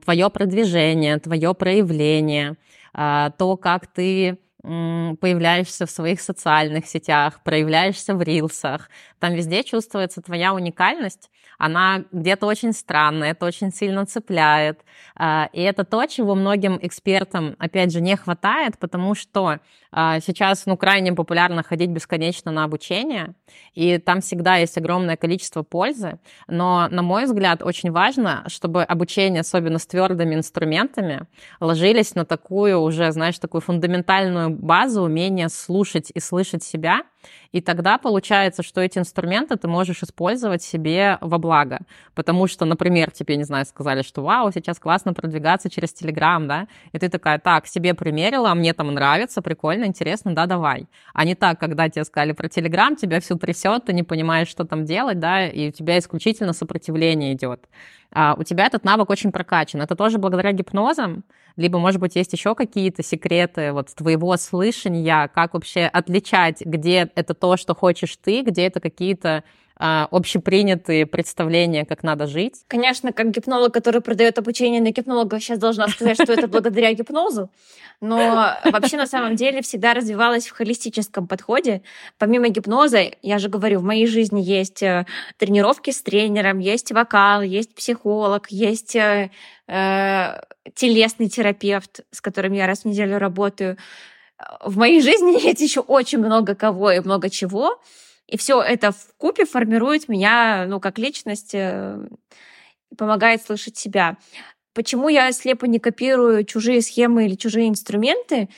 твое продвижение, твое проявление, то, как ты появляешься в своих социальных сетях, проявляешься в рилсах. Там везде чувствуется твоя уникальность. Она где-то очень странная, это очень сильно цепляет. И это то, чего многим экспертам, опять же, не хватает, потому что сейчас, крайне популярно ходить бесконечно на обучение, и там всегда есть огромное количество пользы. Но, на мой взгляд, очень важно, чтобы обучение, особенно с твердыми инструментами, ложились на такую уже, знаешь, такую фундаментальную базу умения слушать и слышать себя. И тогда получается, что эти инструменты ты можешь использовать себе во благо. Потому что, например, тебе, не знаю, сказали, что вау, сейчас классно продвигаться через Телеграм, да? И ты такая, так, себе примерила, мне там нравится, прикольно, интересно, да, давай. А не так, когда тебе сказали про Телеграм, тебя все трясет, ты не понимаешь, что там делать, да, и у тебя исключительно сопротивление идет. А у тебя этот навык очень прокачан. Это тоже благодаря гипнозам, либо, может быть, есть еще какие-то секреты вот твоего слышания, как вообще отличать, где это то, что хочешь ты, где это какие-то общепринятые представления, как надо жить. Конечно, как гипнолог, который продает обучение на гипнолога, сейчас должна сказать, что это благодаря гипнозу. Но вообще, на самом деле, всегда развивалась в холистическом подходе. Помимо гипноза, я же говорю, в моей жизни есть тренировки с тренером, есть вокал, есть психолог, есть телесный терапевт, с которым я раз в неделю работаю. В моей жизни есть еще очень много кого и много чего. И все это вкупе формирует меня, как личность, помогает слышать себя. Почему я слепо не копирую чужие схемы или чужие инструменты?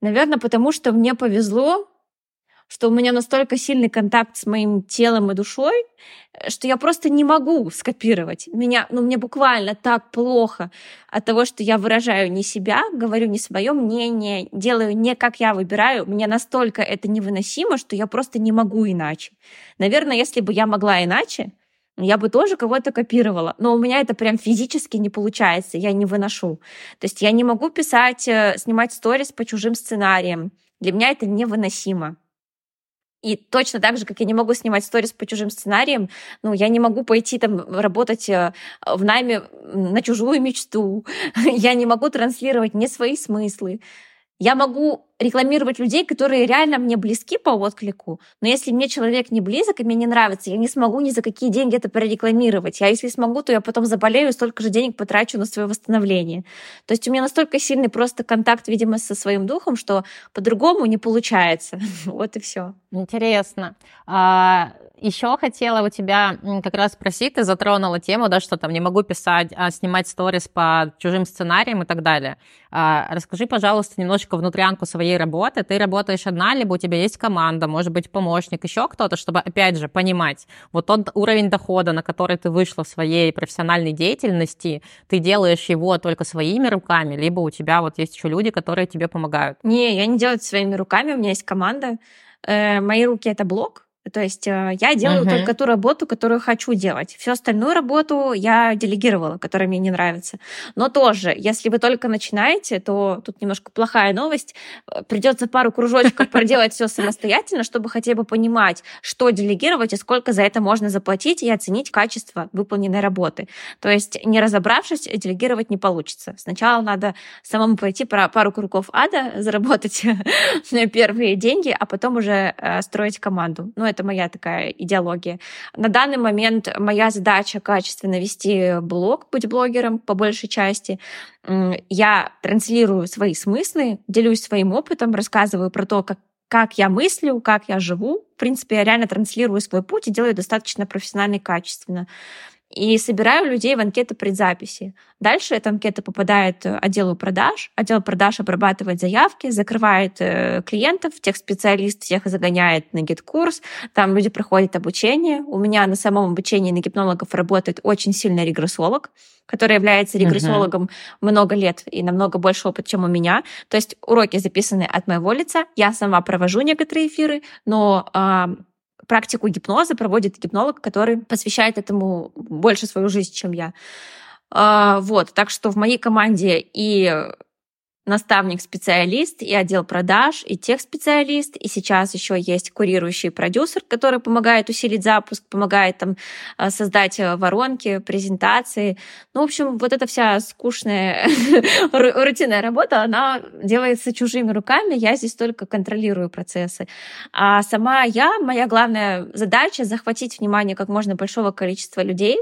Наверное, потому что мне повезло, что у меня настолько сильный контакт с моим телом и душой, что я просто не могу скопировать. Мне буквально так плохо от того, что я выражаю не себя, говорю не свое мнение, делаю не как я выбираю. Мне настолько это невыносимо, что я просто не могу иначе. Наверное, если бы я могла иначе, я бы тоже кого-то копировала, но у меня это прям физически не получается, я не выношу. То есть я не могу писать, снимать сторис по чужим сценариям. Для меня это невыносимо. И точно так же, как я не могу снимать сторис по чужим сценариям, я не могу пойти там работать в найме на чужую мечту, я не могу транслировать не свои смыслы. Я могу рекламировать людей, которые реально мне близки по отклику, но если мне человек не близок и мне не нравится, я не смогу ни за какие деньги это прорекламировать. А если смогу, то я потом заболею и столько же денег потрачу на свое восстановление. То есть у меня настолько сильный просто контакт, видимо, со своим духом, что по-другому не получается. Вот и все. Интересно. Еще хотела у тебя как раз спросить, ты затронула тему, да, что там не могу писать, снимать сторис по чужим сценариям и так далее. Расскажи, пожалуйста, немножечко внутрянку своей работы. Ты работаешь одна, либо у тебя есть команда, может быть, помощник, еще кто-то, чтобы, опять же, понимать, вот тот уровень дохода, на который ты вышла в своей профессиональной деятельности, ты делаешь его только своими руками, либо у тебя вот есть еще люди, которые тебе помогают? Не, я не делаю это своими руками, у меня есть команда. Мои руки — это блог. То есть я делаю только ту работу, которую хочу делать. Всю остальную работу я делегировала, которая мне не нравится. Но тоже, если вы только начинаете, то тут немножко плохая новость. Придется пару кружочков проделать все самостоятельно, чтобы хотя бы понимать, что делегировать и сколько за это можно заплатить, и оценить качество выполненной работы. То есть не разобравшись, делегировать не получится. Сначала надо самому пойти пару кругов ада, заработать первые деньги, а потом уже строить команду. Это моя такая идеология. На данный момент моя задача качественно вести блог, быть блогером по большей части. Я транслирую свои смыслы, делюсь своим опытом, рассказываю про то, как я мыслю, как я живу. В принципе, я реально транслирую свой путь и делаю достаточно профессионально и качественно. И собираю людей в анкеты предзаписи. Дальше эта анкета попадает отделу продаж. Отдел продаж обрабатывает заявки, закрывает клиентов, тех специалистов, всех загоняет на гид-курс. Там люди проходят обучение. У меня на самом обучении на гипнологов работает очень сильный регрессолог, который является регрессологом много лет и намного больше опыта, чем у меня. То есть уроки записаны от моего лица. Я сама провожу некоторые эфиры, но практику гипноза проводит гипнолог, который посвящает этому больше свою жизнь, чем я. Вот, так что в моей команде и наставник-специалист, и отдел продаж, и техспециалист, и сейчас еще есть курирующий продюсер, который помогает усилить запуск, помогает там создать воронки, презентации. Ну, в общем, вот эта вся скучная рутинная работа, она делается чужими руками, я здесь только контролирую процессы. А сама моя главная задача — захватить внимание как можно большого количества людей,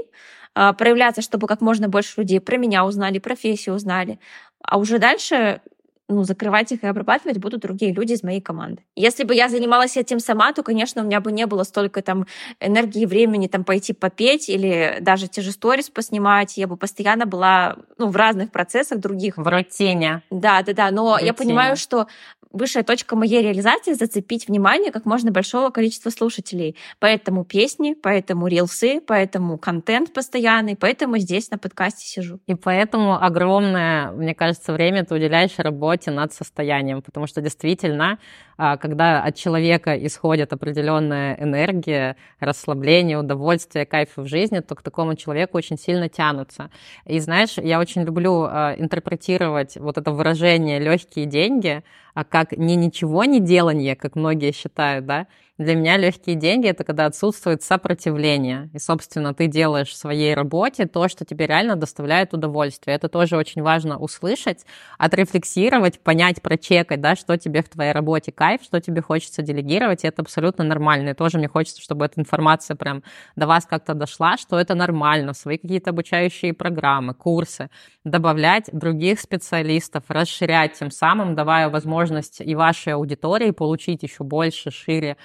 проявляться, чтобы как можно больше людей про меня узнали, профессию узнали. А уже дальше, закрывать их и обрабатывать будут другие люди из моей команды. Если бы я занималась этим сама, то, конечно, у меня бы не было столько там энергии и времени там пойти попеть или даже те же сторис поснимать. Я бы постоянно была в разных процессах других. В рутине. Да. Но я понимаю, что высшая точка моей реализации — зацепить внимание как можно большого количества слушателей. Поэтому песни, поэтому рилсы, поэтому контент постоянный, поэтому здесь на подкасте сижу. И поэтому огромное, мне кажется, время ты уделяешь работе над состоянием, потому что действительно, когда от человека исходит определенная энергия, расслабление, удовольствие, кайф в жизни, то к такому человеку очень сильно тянутся. И знаешь, я очень люблю интерпретировать вот это выражение «легкие деньги», как не ничего не делание, как многие считают, да. Для меня легкие деньги — это когда отсутствует сопротивление. И, собственно, ты делаешь в своей работе то, что тебе реально доставляет удовольствие. Это тоже очень важно услышать, отрефлексировать, понять, прочекать, да, что тебе в твоей работе кайф, что тебе хочется делегировать. И это абсолютно нормально. И тоже мне хочется, чтобы эта информация прям до вас как-то дошла, что это нормально. В свои какие-то обучающие программы, курсы. Добавлять других специалистов, расширять, тем самым давая возможность и вашей аудитории получить еще больше, шире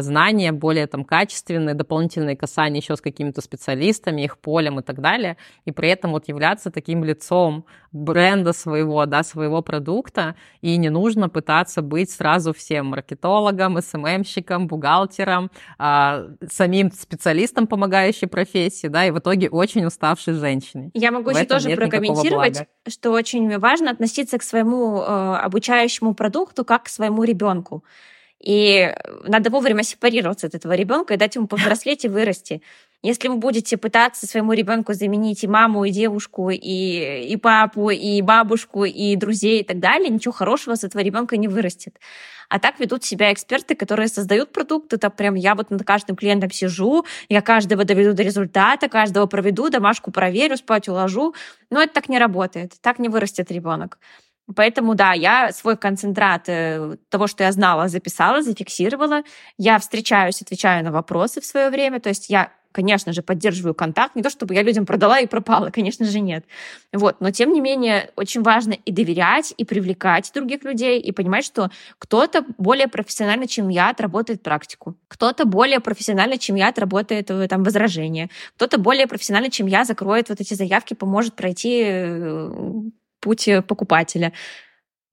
знания, более там качественные, дополнительные касания еще с какими-то специалистами, их полем и так далее, и при этом вот являться таким лицом бренда своего, да, своего продукта, и не нужно пытаться быть сразу всем маркетологом, СММщиком, бухгалтером, самим специалистом помогающей профессии, да, и в итоге очень уставшей женщиной. Я могу еще тоже прокомментировать, что очень важно относиться к своему обучающему продукту как к своему ребенку. И надо вовремя сепарироваться от этого ребенка и дать ему повзрослеть и вырасти. Если вы будете пытаться своему ребенку заменить и маму, и девушку, и папу, и бабушку, и друзей, и так далее, ничего хорошего с этого ребенка не вырастет. А так ведут себя эксперты, которые создают продукты. Так прям я вот над каждым клиентом сижу, я каждого доведу до результата, каждого проведу, домашку проверю, спать уложу. Но это так не работает, так не вырастет ребенок. Поэтому, да, я свой концентрат того, что я знала, записала, зафиксировала. Я встречаюсь, отвечаю на вопросы в свое время. То есть я, конечно же, поддерживаю контакт. Не то, чтобы я людям продала и пропала, конечно же, нет. Вот. Но, тем не менее, очень важно и доверять, и привлекать других людей, и понимать, что кто-то более профессионально, чем я, отработает практику. Кто-то более профессионально, чем я, отработает там возражения. Кто-то более профессионально, чем я, закроет вот эти заявки, поможет пройти путь покупателя.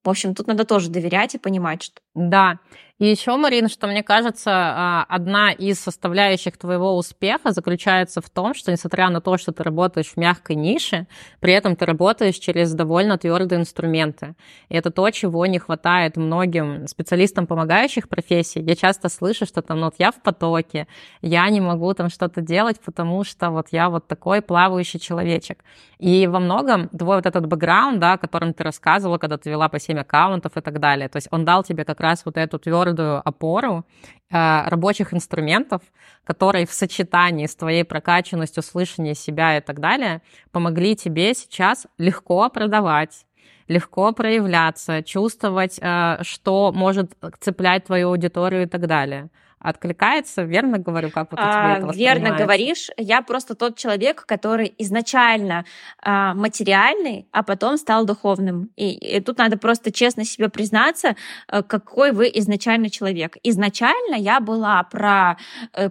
В общем, тут надо тоже доверять и понимать, что... Да. И еще, Марина, что, мне кажется, одна из составляющих твоего успеха заключается в том, что, несмотря на то, что ты работаешь в мягкой нише, при этом ты работаешь через довольно твердые инструменты. И это то, чего не хватает многим специалистам помогающих профессий. Я часто слышу, что там, я в потоке, я не могу там что-то делать, потому что я такой плавающий человечек. И во многом твой этот бэкграунд, да, о котором ты рассказывала, когда ты вела по 7 аккаунтов и так далее, то есть он дал тебе как раз эту твердую опору рабочих инструментов, которые в сочетании с твоей прокачанностью, слышанием себя и так далее помогли тебе сейчас легко продавать, легко проявляться, чувствовать, что может цеплять твою аудиторию и так далее. Откликается? Верно говорю? Как у тебя это воспринимается? Верно говоришь. Я просто тот человек, который изначально материальный, а потом стал духовным. И тут надо просто честно себе признаться, какой вы изначально человек. Изначально я была про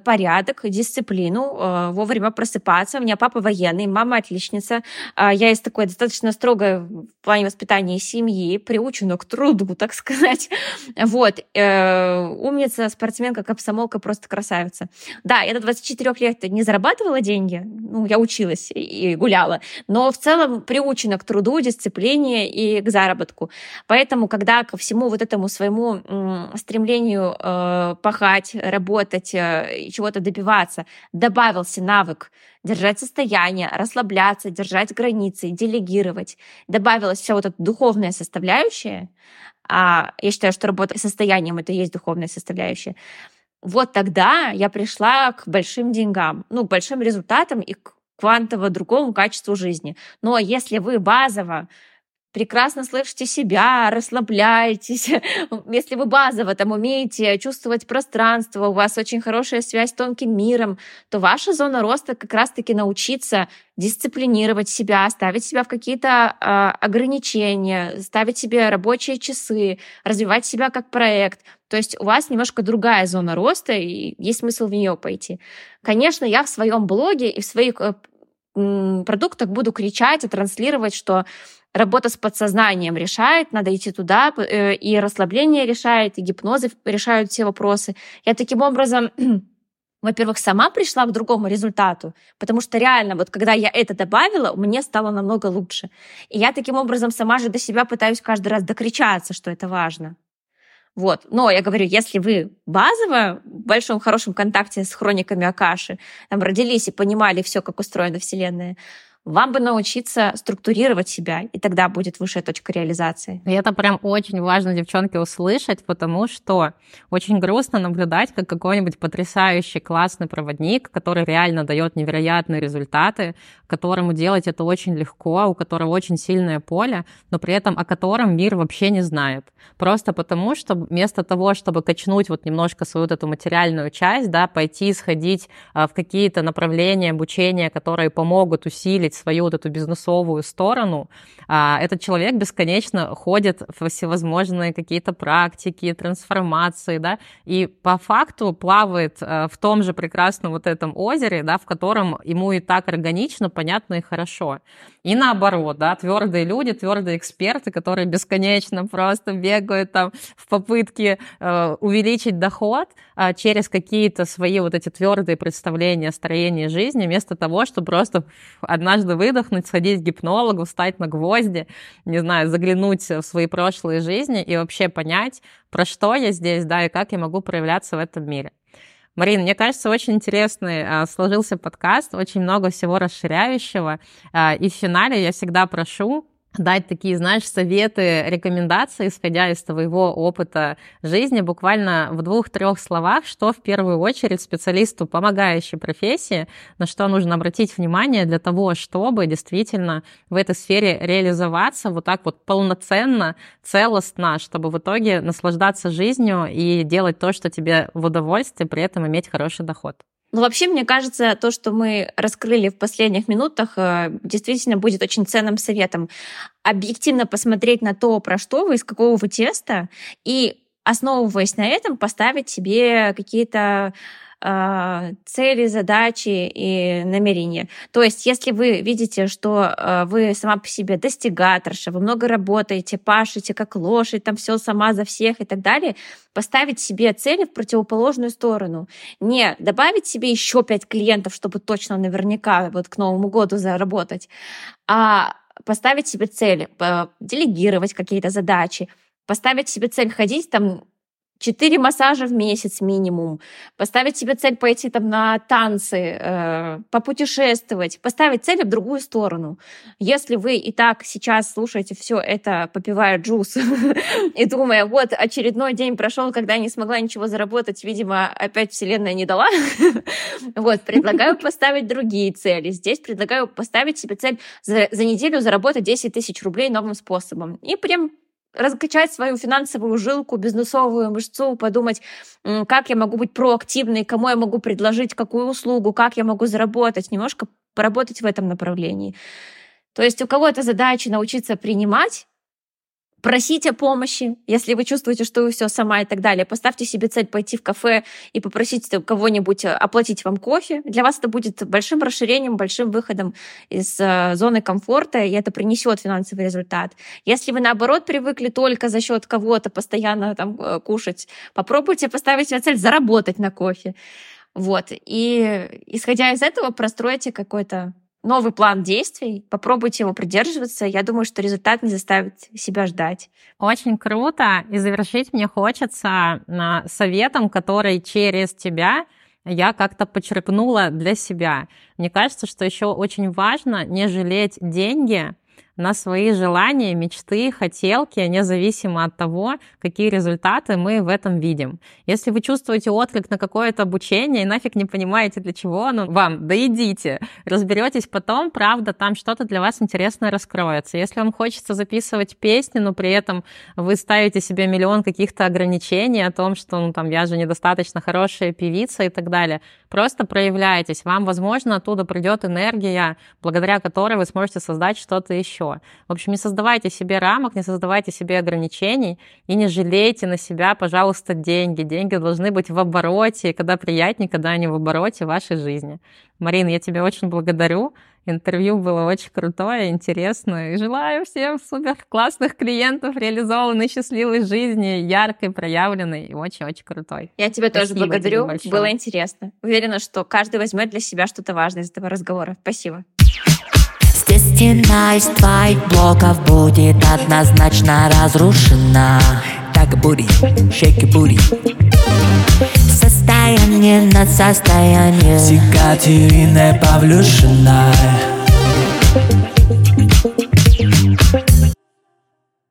порядок, дисциплину, вовремя просыпаться. У меня папа военный, мама отличница. Я из такой достаточно строгой в плане воспитания семьи, приучена к труду, так сказать. Умница, спортсменка, как комсомолка просто красавица. Да, я до 24 лет не зарабатывала деньги, ну, я училась и гуляла, но в целом приучена к труду, дисциплине и к заработку. Поэтому, когда ко всему вот этому своему стремлению пахать, работать, чего-то добиваться, добавился навык держать состояние, расслабляться, держать границы, делегировать, добавилась вся вот эта духовная составляющая, а я считаю, что работа с состоянием — это и есть духовная составляющая, вот тогда я пришла к большим деньгам, ну, к большим результатам и к квантово другому качеству жизни. Но если вы базово прекрасно слышите себя, расслабляетесь, если вы базово там умеете чувствовать пространство, у вас очень хорошая связь с тонким миром, то ваша зона роста как раз-таки научиться дисциплинировать себя, ставить себя в какие-то ограничения, ставить себе рабочие часы, развивать себя как проект. То есть у вас немножко другая зона роста, и есть смысл в нее пойти. Конечно, я в своем блоге и в своих продуктах буду кричать и транслировать, что работа с подсознанием решает, надо идти туда, и расслабление решает, и гипнозы решают все вопросы. Я таким образом, во-первых, сама пришла к другому результату, потому что реально, вот когда я это добавила, мне стало намного лучше. И я таким образом сама же до себя пытаюсь каждый раз докричаться, что это важно. Вот. Но я говорю, если вы базово в большом хорошем контакте с хрониками Акаши там родились и понимали все, как устроена Вселенная, вам бы научиться структурировать себя, и тогда будет высшая точка реализации. И это прям очень важно, девчонки, услышать, потому что очень грустно наблюдать, как какой-нибудь потрясающий классный проводник, который реально дает невероятные результаты, которому делать это очень легко, у которого очень сильное поле, но при этом о котором мир вообще не знает. Просто потому, что вместо того, чтобы качнуть вот немножко свою вот эту материальную часть, да, пойти сходить в какие-то направления обучения, которые помогут усилить свою вот эту бизнесовую сторону, этот человек бесконечно ходит во всевозможные какие-то практики, трансформации, да, и по факту плавает в том же прекрасном вот этом озере, да, в котором ему и так органично, понятно и хорошо. И наоборот, да, твердые люди, твердые эксперты, которые бесконечно просто бегают там в попытке увеличить доход через какие-то свои вот эти твердые представления о строении жизни, вместо того, чтобы просто однажды выдохнуть, сходить к гипнологу, встать на гвозди, не знаю, заглянуть в свои прошлые жизни и вообще понять, про что я здесь, да, и как я могу проявляться в этом мире. Марин, мне кажется, очень интересный сложился подкаст, очень много всего расширяющего. И в финале я всегда прошу дать такие, знаешь, советы, рекомендации, исходя из твоего опыта жизни, буквально в 2-3 словах, что в первую очередь специалисту помогающей профессии, на что нужно обратить внимание для того, чтобы действительно в этой сфере реализоваться вот так вот полноценно, целостно, чтобы в итоге наслаждаться жизнью и делать то, что тебе в удовольствие, при этом иметь хороший доход. Ну, вообще, мне кажется, то, что мы раскрыли в последних минутах, действительно будет очень ценным советом. Объективно посмотреть на то, про что вы, из какого вы теста, и, основываясь на этом, поставить себе какие-то цели, задачи и намерения. То есть, если вы видите, что вы сама по себе достигаторша, вы много работаете, пашете как лошадь, там все сама за всех и так далее, поставить себе цели в противоположную сторону. Не добавить себе еще 5 клиентов, чтобы точно наверняка вот к Новому году заработать, а поставить себе цели, делегировать какие-то задачи, поставить себе цель ходить там 4 массажа в месяц минимум, поставить себе цель пойти там на танцы, попутешествовать, поставить цель в другую сторону. Если вы и так сейчас слушаете все это, попивая джус и думая, вот очередной день прошел, когда я не смогла ничего заработать, видимо, опять Вселенная не дала. Вот, предлагаю поставить другие цели. Здесь предлагаю поставить себе цель за неделю заработать 10 тысяч рублей новым способом. И прям раскачать свою финансовую жилку, бизнесовую мышцу, подумать, как я могу быть проактивной, кому я могу предложить какую услугу, как я могу заработать, немножко поработать в этом направлении. То есть у кого-то задача научиться принимать Просите о помощи, если вы чувствуете, что вы все сама и так далее. Поставьте себе цель пойти в кафе и попросите кого-нибудь оплатить вам кофе. Для вас это будет большим расширением, большим выходом из зоны комфорта, и это принесет финансовый результат. Если вы, наоборот, привыкли только за счет кого-то постоянно там кушать, попробуйте поставить себе цель заработать на кофе. Вот. И, исходя из этого, простройте какой-то новый план действий, попробуйте его придерживаться. Я думаю, что результат не заставит себя ждать. Очень круто. И завершить мне хочется советом, который через тебя я как-то почерпнула для себя. Мне кажется, что еще очень важно не жалеть деньги на свои желания, мечты, хотелки, независимо от того, какие результаты мы в этом видим. Если вы чувствуете отклик на какое-то обучение и нафиг не понимаете, для чего оно вам, да идите, разберетесь потом, правда, там что-то для вас интересное раскроется. Если вам хочется записывать песни, но при этом вы ставите себе миллион каких-то ограничений о том, что там я же недостаточно хорошая певица и так далее, просто проявляйтесь. Вам, возможно, оттуда придет энергия, благодаря которой вы сможете создать что-то еще. В общем, не создавайте себе рамок, не создавайте себе ограничений и не жалейте на себя, пожалуйста, деньги. Деньги должны быть в обороте, и когда приятнее, когда они в обороте в вашей жизни. Марина, я тебя очень благодарю. Интервью было очень крутое, интересное. И желаю всем супер классных клиентов, реализованной счастливой жизни, яркой, проявленной и очень-очень крутой. Я тебя тоже благодарю. Было интересно. Уверена, что каждый возьмет для себя что-то важное из этого разговора. Спасибо. Стена из твоих блоков будет однозначно разрушена. Так бури, шейки бури. Состояние над состоянием. С Екатериной Павлюшиной.